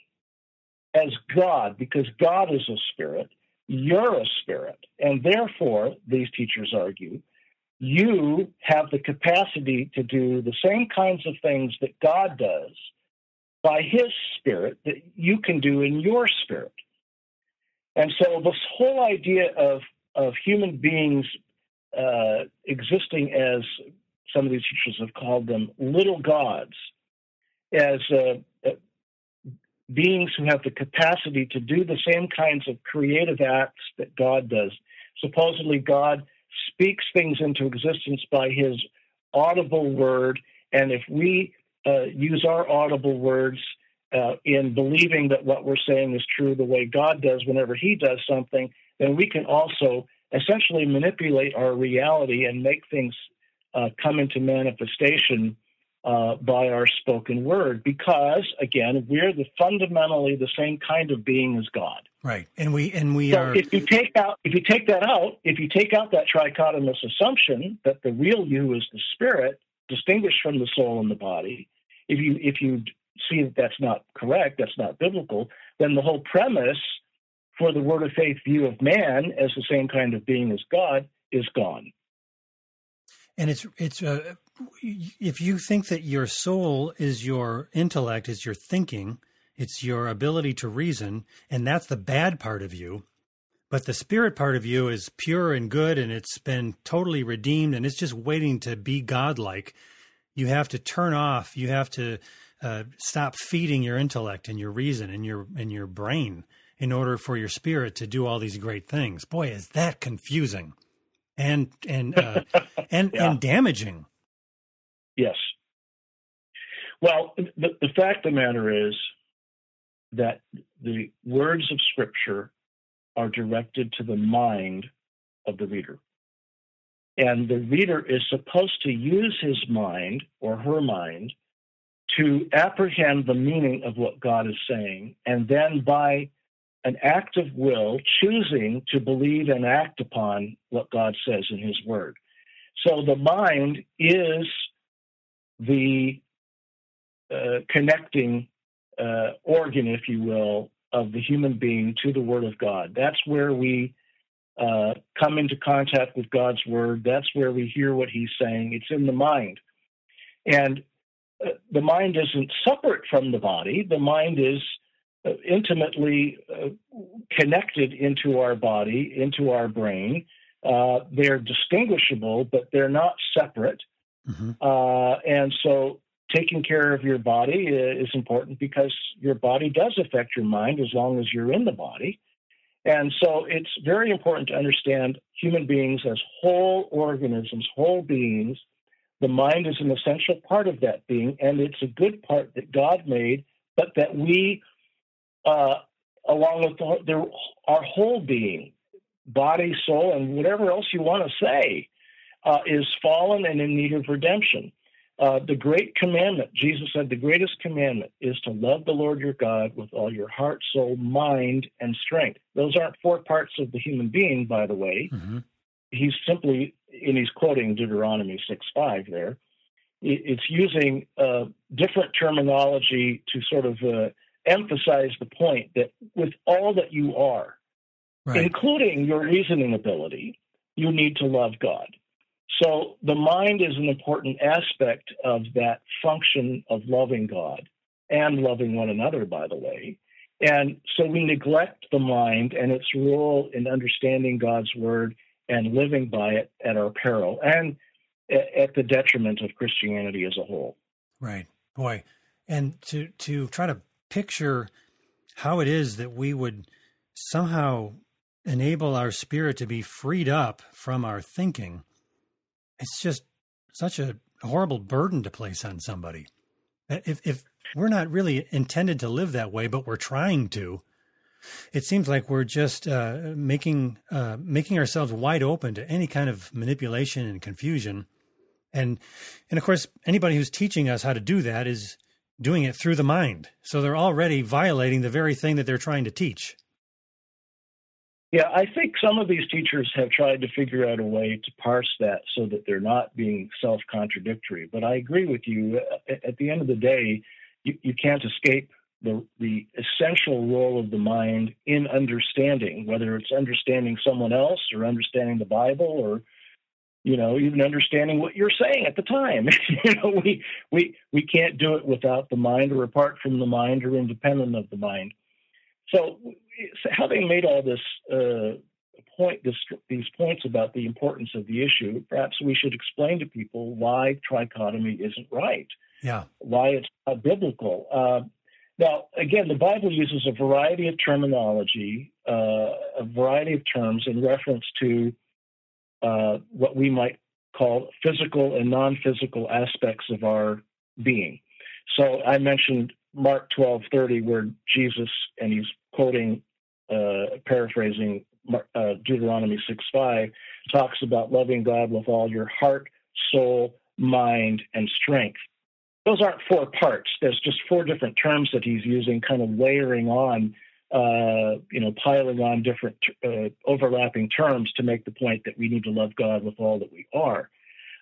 as God, because God is a spirit, you're a spirit, and therefore, these teachers argue, you have the capacity to do the same kinds of things that God does by his spirit that you can do in your spirit. And so this whole idea of, of human beings Uh, existing as some of these teachers have called them, little gods, as uh, beings who have the capacity to do the same kinds of creative acts that God does. Supposedly, God speaks things into existence by his audible word, and if we uh, use our audible words uh, in believing that what we're saying is true the way God does whenever he does something, then we can also essentially manipulate our reality and make things uh, come into manifestation uh, by our spoken word, because again, we're the fundamentally the same kind of being as God. Right, and we and we so are. If you take out, if you take that out, if you take out that trichotomous assumption that the real you is the spirit, distinguished from the soul and the body, if you if you see that that's not correct, that's not biblical, then the whole premise for the Word of Faith view of man as the same kind of being as God is gone. And it's it's uh, if you think that your soul is your intellect, is your thinking, it's your ability to reason, and that's the bad part of you, but the spirit part of you is pure and good, and it's been totally redeemed, and it's just waiting to be godlike. You have to turn off. You have to uh, stop feeding your intellect and your reason and your and your brain in order for your spirit to do all these great things. Boy, is that confusing and and uh, and yeah. and damaging. Yes. Well, the, the fact of the matter is that the words of Scripture are directed to the mind of the reader. And the reader is supposed to use his mind or her mind to apprehend the meaning of what God is saying, and then by an act of will, choosing to believe and act upon what God says in his word. So the mind is the uh, connecting uh, organ, if you will, of the human being to the word of God. That's where we Uh, come into contact with God's word. That's where we hear what he's saying. It's in the mind. And uh, the mind isn't separate from the body. The mind is uh, intimately uh, connected into our body, into our brain. Uh, they're distinguishable, but they're not separate. Mm-hmm. Uh, and so taking care of your body is important because your body does affect your mind as long as you're in the body. And so it's very important to understand human beings as whole organisms, whole beings. The mind is an essential part of that being, and it's a good part that God made, but that we, uh, along with the, the, our whole being, body, soul, and whatever else you want to say, uh, is fallen and in need of redemption. Uh, the great commandment, Jesus said, the greatest commandment is to love the Lord your God with all your heart, soul, mind, and strength. Those aren't four parts of the human being, by the way. Mm-hmm. He's simply, and he's quoting Deuteronomy six five there, it's using uh, different terminology to sort of uh, emphasize the point that with all that you are, right, including your reasoning ability, you need to love God. So the mind is an important aspect of that function of loving God and loving one another, by the way. And so we neglect the mind and its role in understanding God's word and living by it at our peril and at the detriment of Christianity as a whole. Right. Boy. And to, to try to picture how it is that we would somehow enable our spirit to be freed up from our thinking, it's just such a horrible burden to place on somebody. If, if we're not really intended to live that way, but we're trying to, it seems like we're just uh, making uh, making ourselves wide open to any kind of manipulation and confusion. And, and of course, anybody who's teaching us how to do that is doing it through the mind. So they're already violating the very thing that they're trying to teach. Yeah, I think some of these teachers have tried to figure out a way to parse that so that they're not being self-contradictory. But I agree with you. At the end of the day, you, you can't escape the, the essential role of the mind in understanding, whether it's understanding someone else or understanding the Bible or, you know, even understanding what you're saying at the time. you know, we, we, we can't do it without the mind or apart from the mind or independent of the mind. So how they made all this uh, point, this, these points about the importance of the issue, perhaps we should explain to people why trichotomy isn't right, yeah, why it's not biblical. Uh, now, again, the Bible uses a variety of terminology, uh, a variety of terms in reference to uh, what we might call physical and non-physical aspects of our being. So I mentioned Mark twelve thirty, where Jesus, and he's quoting, uh, paraphrasing uh, Deuteronomy six five, talks about loving God with all your heart, soul, mind, and strength. Those aren't four parts. There's just four different terms that he's using, kind of layering on, uh, you know, piling on different uh, overlapping terms to make the point that we need to love God with all that we are.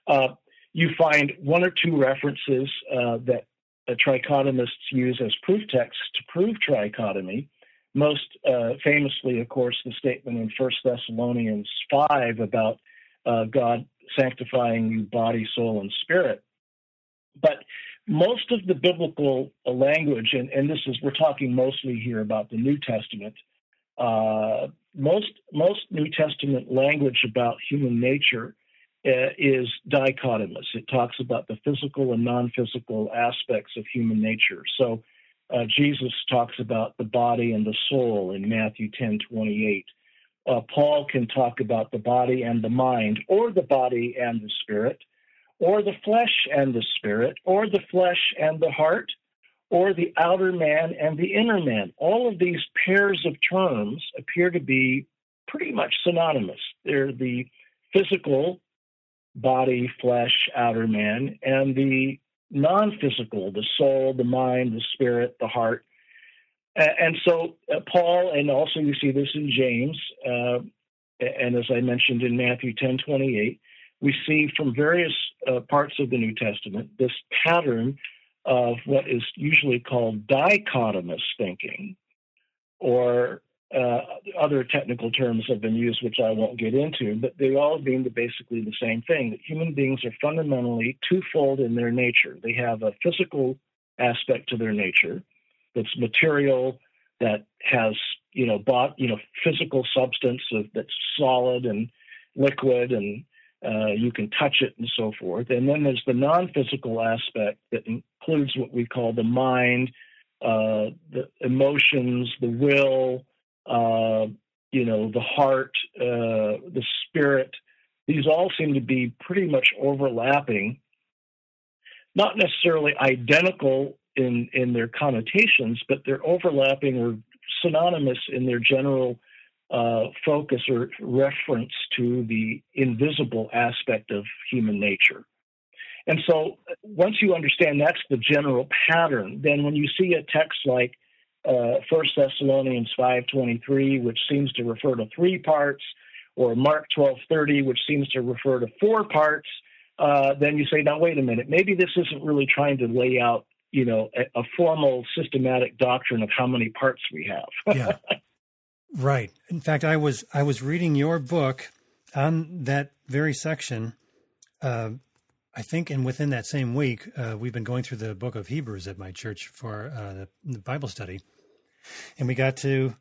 Uh, you find one or two references uh, that that trichotomists use as proof texts to prove trichotomy. Most uh, famously, of course, the statement in First Thessalonians five about uh, God sanctifying you body, soul, and spirit. But most of the biblical language, and, and this is, we're talking mostly here about the New Testament, uh, most most New Testament language about human nature uh, is dichotomous. It talks about the physical and non-physical aspects of human nature. So uh, Jesus talks about the body and the soul in Matthew ten twenty-eight. Uh, Paul can talk about the body and the mind, or the body and the spirit, or the flesh and the spirit, or the flesh and the heart, or the outer man and the inner man. All of these pairs of terms appear to be pretty much synonymous. They're the physical, body, flesh, outer man, and the non-physical, the soul, the mind, the spirit, the heart. And so uh, Paul, and also you see this in James, uh, and as I mentioned in Matthew ten twenty-eight, we see from various uh, parts of the New Testament this pattern of what is usually called dichotomous thinking, or uh, other technical terms have been used, which I won't get into, but they all mean the, basically the same thing, that human beings are fundamentally twofold in their nature. They have a physical aspect to their nature that's material, that has, you know, bought, you know, physical substance of, that's solid and liquid and Uh, you can touch it and so forth. And then there's the non-physical aspect that includes what we call the mind, uh, the emotions, the will, uh, you know, the heart, uh, the spirit. These all seem to be pretty much overlapping, not necessarily identical in, in their connotations, but they're overlapping or synonymous in their general Uh, focus or reference to the invisible aspect of human nature. And so once you understand that's the general pattern, then when you see a text like uh, First Thessalonians five twenty-three, which seems to refer to three parts, or Mark twelve thirty, which seems to refer to four parts, uh, then you say, now, wait a minute, maybe this isn't really trying to lay out, you know, a, a formal systematic doctrine of how many parts we have. Yeah. Right. In fact, I was I was reading your book on that very section, uh, I think, and within that same week, uh, we've been going through the book of Hebrews at my church for uh, the, the Bible study, and we got to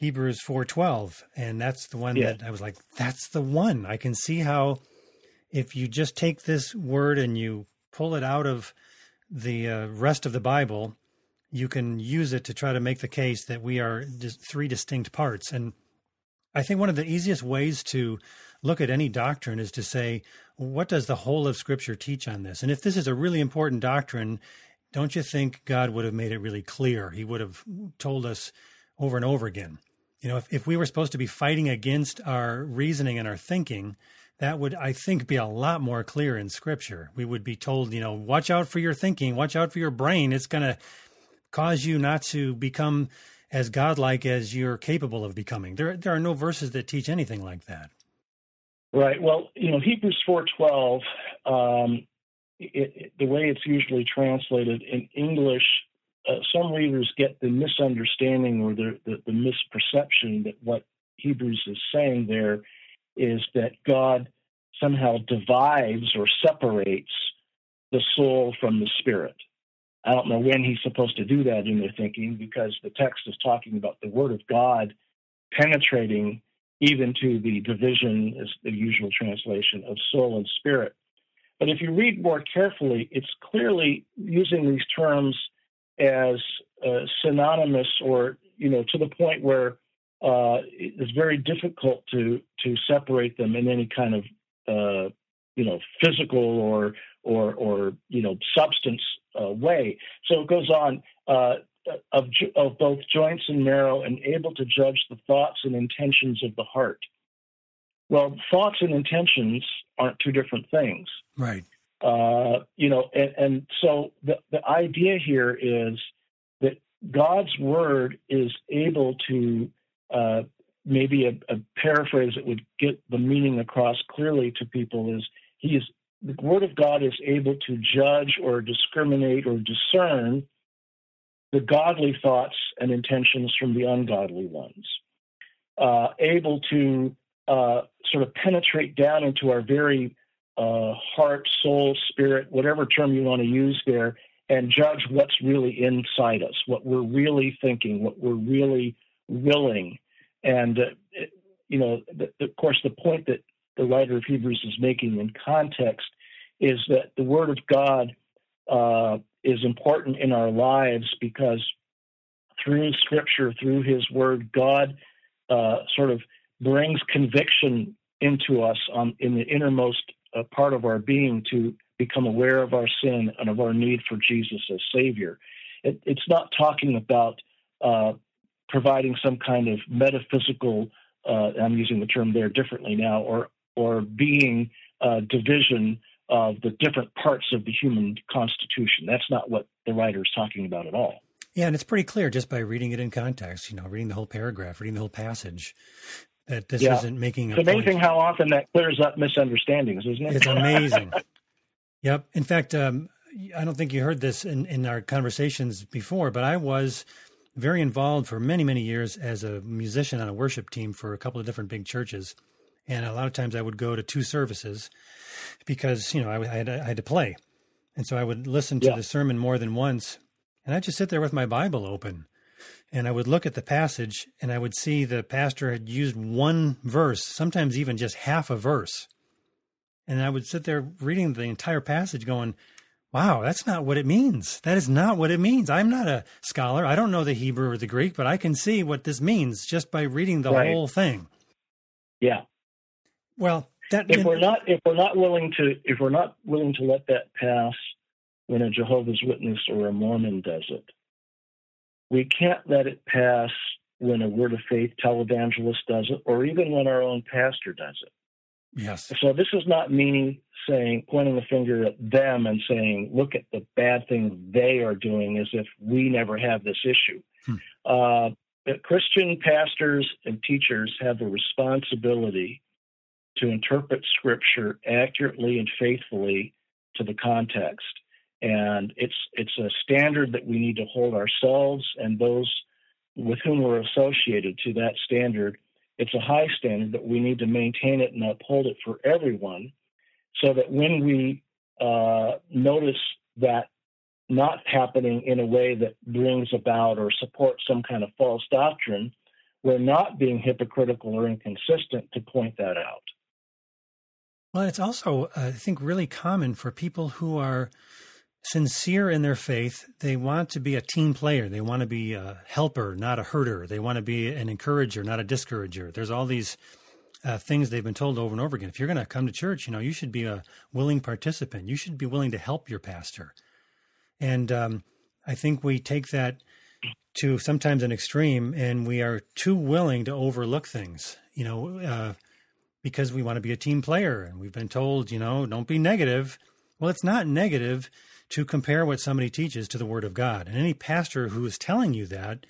Hebrews four twelve, and that's the one yeah. that I was like, that's the one. I can see how if you just take this word and you pull it out of the uh, rest of the Bible— you can use it to try to make the case that we are just three distinct parts. And I think one of the easiest ways to look at any doctrine is to say, what does the whole of Scripture teach on this? And if this is a really important doctrine, don't you think God would have made it really clear? He would have told us over and over again. You know, if, if we were supposed to be fighting against our reasoning and our thinking, that would, I think, be a lot more clear in Scripture. We would be told, you know, watch out for your thinking, watch out for your brain. It's going to cause you not to become as godlike as you're capable of becoming. There there are no verses that teach anything like that. Right. Well, you know, Hebrews four twelve, um, it, it, the way it's usually translated in English, uh, some readers get the misunderstanding or the, the, the misperception that what Hebrews is saying there is that God somehow divides or separates the soul from the spirit. I don't know when he's supposed to do that in their thinking, because the text is talking about the Word of God penetrating even to the division, is the usual translation, of soul and spirit. But if you read more carefully, it's clearly using these terms as uh, synonymous, or, you know, to the point where uh, it's very difficult to to separate them in any kind of uh, you know, physical or or or you know, substance Uh, way. So it goes on, uh, of, of both joints and marrow, and able to judge the thoughts and intentions of the heart. Well, thoughts and intentions aren't two different things. Right. Uh, you know, and, and so the, the idea here is that God's Word is able to, uh, maybe a, a paraphrase that would get the meaning across clearly to people is, he is the Word of God is able to judge or discriminate or discern the godly thoughts and intentions from the ungodly ones, uh, able to uh, sort of penetrate down into our very uh, heart, soul, spirit, whatever term you want to use there, and judge what's really inside us, what we're really thinking, what we're really willing. And, uh, it, you know, the, of course, the point that the writer of Hebrews is making in context is that the Word of God uh, is important in our lives because through Scripture, through His Word, God uh, sort of brings conviction into us on, in the innermost uh, part of our being to become aware of our sin and of our need for Jesus as Savior. It, it's not talking about uh, providing some kind of metaphysical, uh, I'm using the term there differently now, or or being uh, division of the different parts of the human constitution. That's not what the writer is talking about at all. Yeah, and it's pretty clear just by reading it in context, you know, reading the whole paragraph, reading the whole passage, that this yeah. isn't making a It's amazing point. How often that clears up misunderstandings, isn't it? It's amazing. Yep. In fact, um, I don't think you heard this in, in our conversations before, but I was very involved for many, many years as a musician on a worship team for a couple of different big churches. And a lot of times I would go to two services because, you know, I, I, had, I had to play. And so I would listen to yeah. the sermon more than once. And I'd just sit there with my Bible open. And I would look at the passage and I would see the pastor had used one verse, sometimes even just half a verse. And I would sit there reading the entire passage going, wow, that's not what it means. That is not what it means. I'm not a scholar. I don't know the Hebrew or the Greek, but I can see what this means just by reading the right. whole thing. Yeah. Well, that, if we're not if we're not willing to if we're not willing to let that pass when a Jehovah's Witness or a Mormon does it, we can't let it pass when a Word of Faith televangelist does it, or even when our own pastor does it. Yes. So this is not me saying pointing the finger at them and saying, "Look at the bad thing they are doing," as if we never have this issue. Hmm. Uh, that Christian pastors and teachers have a responsibility to interpret Scripture accurately and faithfully to the context. And it's it's a standard that we need to hold ourselves and those with whom we're associated to that standard. It's a high standard, but we need to maintain it and uphold it for everyone so that when we uh, notice that not happening in a way that brings about or supports some kind of false doctrine, we're not being hypocritical or inconsistent to point that out. Well, it's also, uh, I think, really common for people who are sincere in their faith. They want to be a team player. They want to be a helper, not a herder. They want to be an encourager, not a discourager. There's all these uh, things they've been told over and over again. If you're going to come to church, you know, you should be a willing participant. You should be willing to help your pastor. And um, I think we take that to sometimes an extreme, and we are too willing to overlook things, you know, uh, because we want to be a team player, and we've been told, you know, don't be negative. Well, it's not negative to compare what somebody teaches to the Word of God. And any pastor who is telling you that,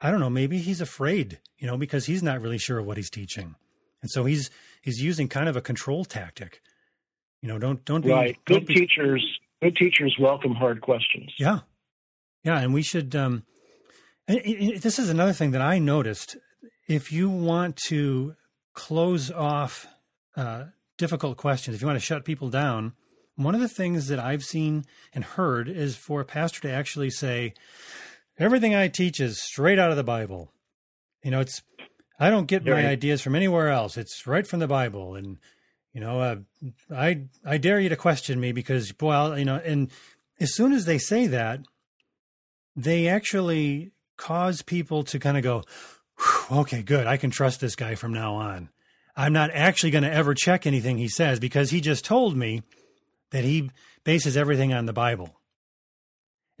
I don't know, maybe he's afraid, you know, because he's not really sure of what he's teaching. And so he's he's using kind of a control tactic. You know, don't don't be right. Good be, teachers, good teachers welcome hard questions. Yeah, yeah, and we should. Um, and it, it, this is another thing that I noticed. If you want to close off uh, difficult questions, if you want to shut people down, one of the things that I've seen and heard is for a pastor to actually say, everything I teach is straight out of the Bible. You know, it's, I don't get my ideas from anywhere else. It's right from the Bible. And, you know, uh, I, I dare you to question me because, well, you know, and as soon as they say that, they actually cause people to kind of go, okay, good. I can trust this guy from now on. I'm not actually going to ever check anything he says because he just told me that he bases everything on the Bible.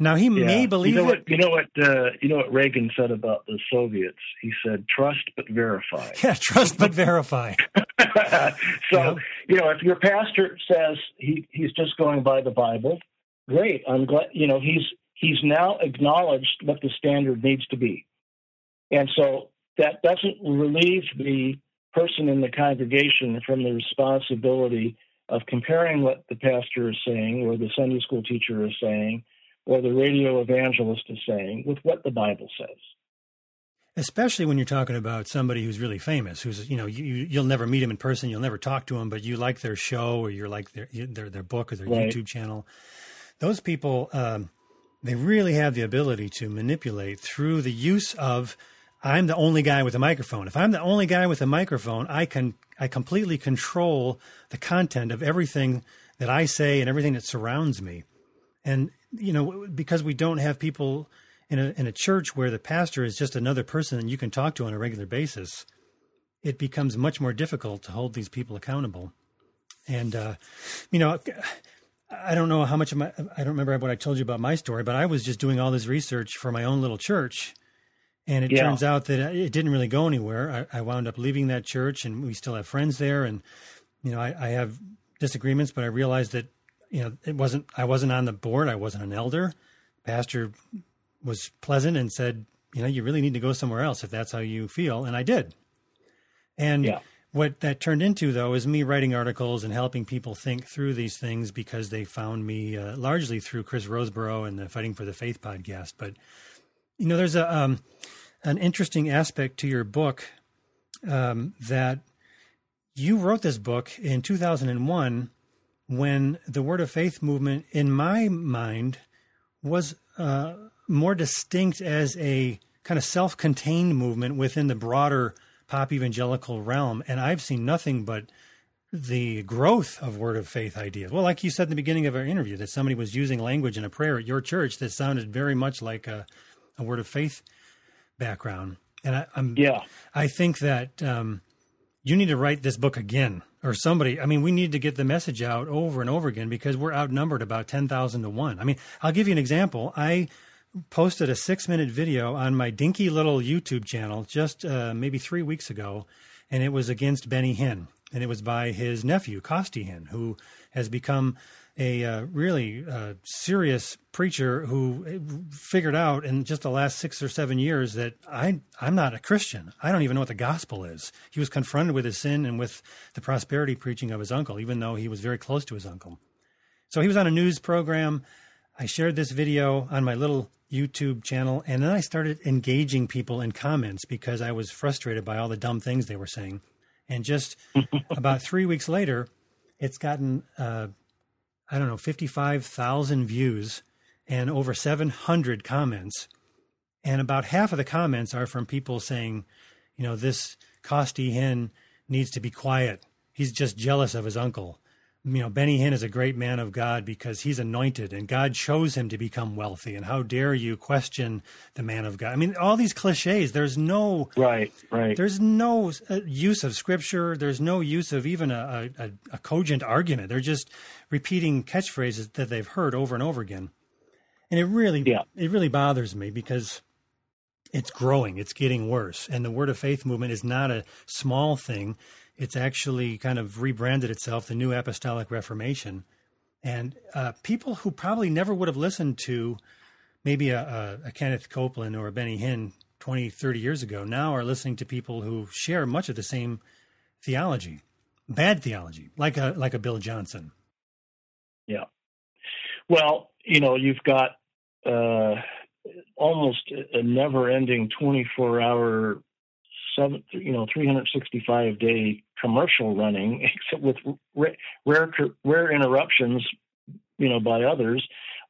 Now, he yeah. may believe you know it. What, you know what uh, you know what Reagan said about the Soviets? He said, trust but verify. Yeah, trust but verify. so, yeah. you know, if your pastor says he, he's just going by the Bible, great. I'm glad, you know, he's he's now acknowledged what the standard needs to be. And so that doesn't relieve the person in the congregation from the responsibility of comparing what the pastor is saying or the Sunday school teacher is saying or the radio evangelist is saying with what the Bible says. Especially when you're talking about somebody who's really famous, who's, you know, you, you'll never meet him in person, you'll never talk to him, but you like their show or you like their, their, their book or their right. YouTube channel. Those people, um, they really have the ability to manipulate through the use of, I'm the only guy with a microphone. If I'm the only guy with a microphone, I can I completely control the content of everything that I say and everything that surrounds me. And, you know, because we don't have people in a, in a church where the pastor is just another person that you can talk to on a regular basis, it becomes much more difficult to hold these people accountable. And, uh, you know, I don't know how much of my, I don't remember what I told you about my story, but I was just doing all this research for my own little church. And it yeah. turns out that it didn't really go anywhere. I, I wound up leaving that church, and we still have friends there. And, you know, I, I have disagreements, but I realized that, you know, it wasn't, I wasn't on the board. I wasn't an elder. Pastor was pleasant and said, you know, you really need to go somewhere else if that's how you feel. And I did. And yeah. what that turned into, though, is me writing articles and helping people think through these things, because they found me uh, largely through Chris Roseborough and the Fighting for the Faith podcast. But, you know, there's a um, an interesting aspect to your book um, that you wrote this book in two thousand one when the Word of Faith movement, in my mind, was uh, more distinct as a kind of self-contained movement within the broader pop evangelical realm. And I've seen nothing but the growth of Word of Faith ideas. Well, like you said in the beginning of our interview, that somebody was using language in a prayer at your church that sounded very much like a a Word of Faith background. And I, I'm, yeah. I think that um, you need to write this book again, or somebody, I mean, we need to get the message out over and over again, because we're outnumbered about ten thousand to one. I mean, I'll give you an example. I posted a six minute video on my dinky little YouTube channel just uh, maybe three weeks ago. And it was against Benny Hinn, and it was by his nephew, Kosti Hinn, who has become a uh, really uh, serious preacher who figured out in just the last six or seven years that I, I'm not a Christian. I don't even know what the gospel is. He was confronted with his sin and with the prosperity preaching of his uncle, even though he was very close to his uncle. So he was on a news program. I shared this video on my little YouTube channel, and then I started engaging people in comments because I was frustrated by all the dumb things they were saying. And just about three weeks later, it's gotten... Uh, I don't know, fifty-five thousand views and over seven hundred comments. And about half of the comments are from people saying, you know, this Kosti Hinn needs to be quiet. He's just jealous of his uncle. You know, Benny Hinn is a great man of God because he's anointed and God chose him to become wealthy. And how dare you question the man of God? I mean, all these cliches, there's no, right, right. There's no use of scripture. There's no use of even a, a, a cogent argument. They're just repeating catchphrases that they've heard over and over again. And it really, yeah. it really bothers me because it's growing, it's getting worse. And the Word of Faith movement is not a small thing. It's actually kind of rebranded itself, the New Apostolic Reformation. And uh, people who probably never would have listened to maybe a, a, a Kenneth Copeland or a Benny Hinn twenty, thirty years ago now are listening to people who share much of the same theology, bad theology, like a like a Bill Johnson. Yeah. Well, you know, you've got uh, almost a never-ending twenty-four hour Seven, you know, three hundred sixty-five day commercial running, except with rare, rare interruptions, you know, by others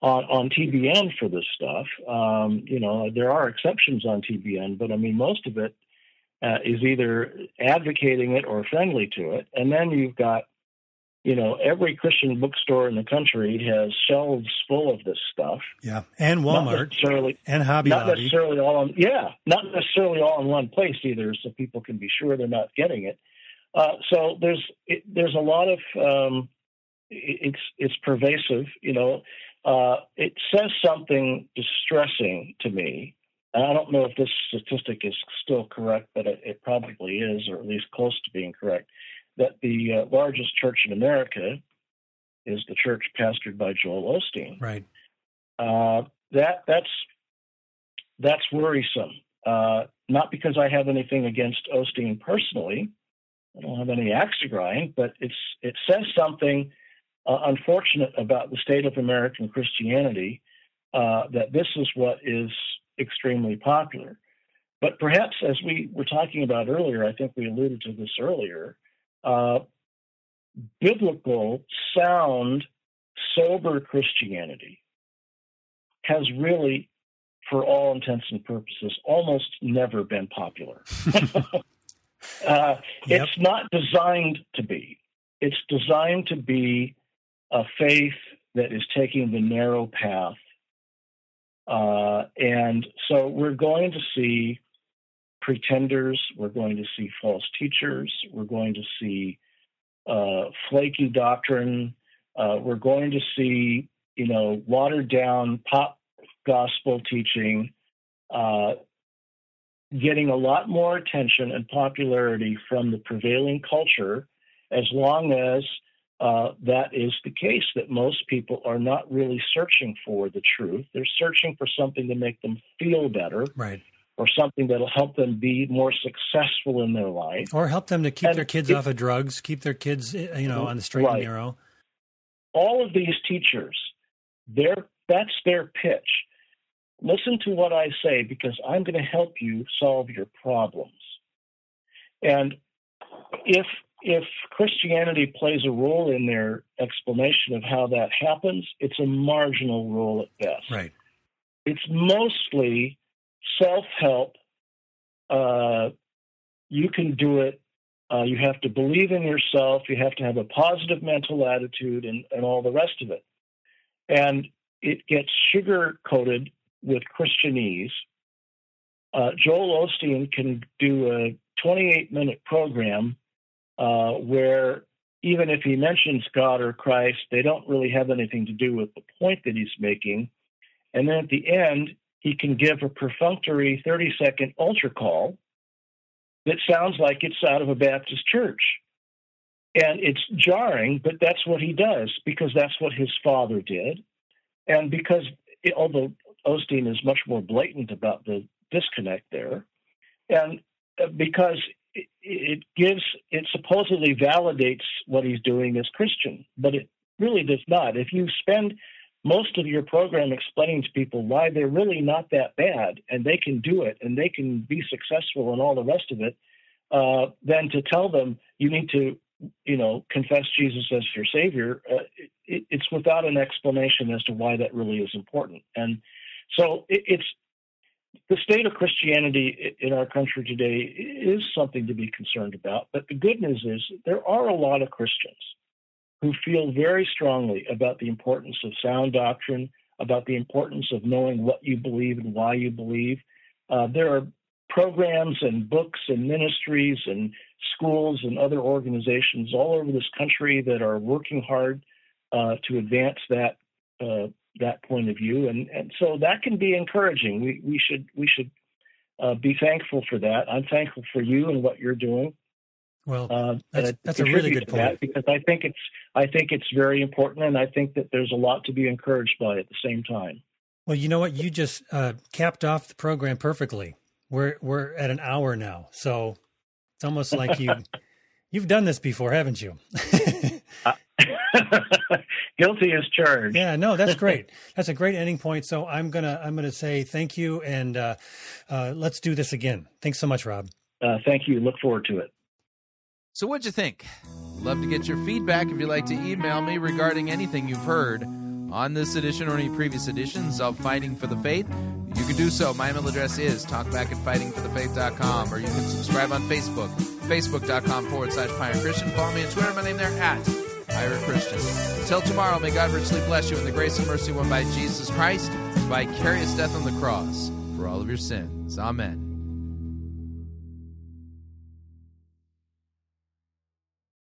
on, on T B N for this stuff. Um, you know, there are exceptions on T B N, but I mean, most of it uh, is either advocating it or friendly to it. And then you've got, you know, every Christian bookstore in the country has shelves full of this stuff. Yeah, and Walmart, and Hobby Lobby. Not necessarily all on, yeah, not necessarily all in one place either, so people can be sure they're not getting it. Uh, so there's it, there's a lot of um, it, it's it's pervasive. You know, uh, it says something distressing to me. And I don't know if this statistic is still correct, but it, it probably is, or at least close to being correct, that the uh, largest church in America is the church pastored by Joel Osteen. Right. Uh, that that's that's worrisome. Uh, not because I have anything against Osteen personally, I don't have any axe to grind, but it's it says something uh, unfortunate about the state of American Christianity uh, that this is what is extremely popular. But perhaps, as we were talking about earlier, I think we alluded to this earlier, uh, biblical, sound, sober Christianity has really, for all intents and purposes, almost never been popular. Uh, yep. It's not designed to be. It's designed to be a faith that is taking the narrow path. Uh, and so we're going to see pretenders. We're going to see false teachers. We're going to see uh, flaky doctrine. Uh, we're going to see, you know, watered down pop gospel teaching, uh, getting a lot more attention and popularity from the prevailing culture, as long as uh, that is the case, that most people are not really searching for the truth. They're searching for something to make them feel better, right, or something that'll help them be more successful in their life. Or help them to keep and their kids it, off of drugs, keep their kids, you know, on the straight right. and narrow. All of these teachers, they're, that's their pitch. Listen to what I say, because I'm going to help you solve your problems. And if if Christianity plays a role in their explanation of how that happens, it's a marginal role at best. Right. It's mostly self-help. Uh, you can do it. Uh, you have to believe in yourself. You have to have a positive mental attitude and, and all the rest of it. And it gets sugar-coated with Christianese. Uh, Joel Osteen can do a twenty-eight minute program uh, where even if he mentions God or Christ, they don't really have anything to do with the point that he's making. And then at the end, he can give a perfunctory thirty second altar call that sounds like it's out of a Baptist church. And it's jarring, but that's what he does, because that's what his father did. And because, it, although Osteen is much more blatant about the disconnect there, and because it, it gives, it supposedly validates what he's doing as Christian, but it really does not. If you spend most of your program explaining to people why they're really not that bad and they can do it and they can be successful and all the rest of it, uh, then to tell them you need to, you know, confess Jesus as your Savior, uh, it, it's without an explanation as to why that really is important. And so it, it's the state of Christianity in our country today is something to be concerned about. But the good news is there are a lot of Christians who feel very strongly about the importance of sound doctrine, about the importance of knowing what you believe and why you believe. Uh, there are programs and books and ministries and schools and other organizations all over this country that are working hard uh, to advance that uh, that point of view, and, and so that can be encouraging. We we should we should uh, be thankful for that. I'm thankful for you and what you're doing. Well, uh, that's, that's a really good point, because I think it's I think it's very important, and I think that there's a lot to be encouraged by at the same time. Well, you know what, you just uh, capped off the program perfectly. We're we're at an hour now, so it's almost like you you've done this before, haven't you? Guilty as charged. Yeah, no, that's great. That's a great ending point. So I'm gonna I'm gonna say thank you, and uh, uh, let's do this again. Thanks so much, Rob. Uh, thank you. Look forward to it. So what'd you think? Love to get your feedback. If you'd like to email me regarding anything you've heard on this edition or any previous editions of Fighting for the Faith, you can do so. My email address is talkback at fighting for the faith dot com, or you can subscribe on Facebook, facebook.com forward slash Pirate Christian. Follow me on Twitter. My name there, at Pirate Christian. Until tomorrow, may God richly bless you in the grace and mercy won by Jesus Christ, his vicarious death on the cross for all of your sins. Amen.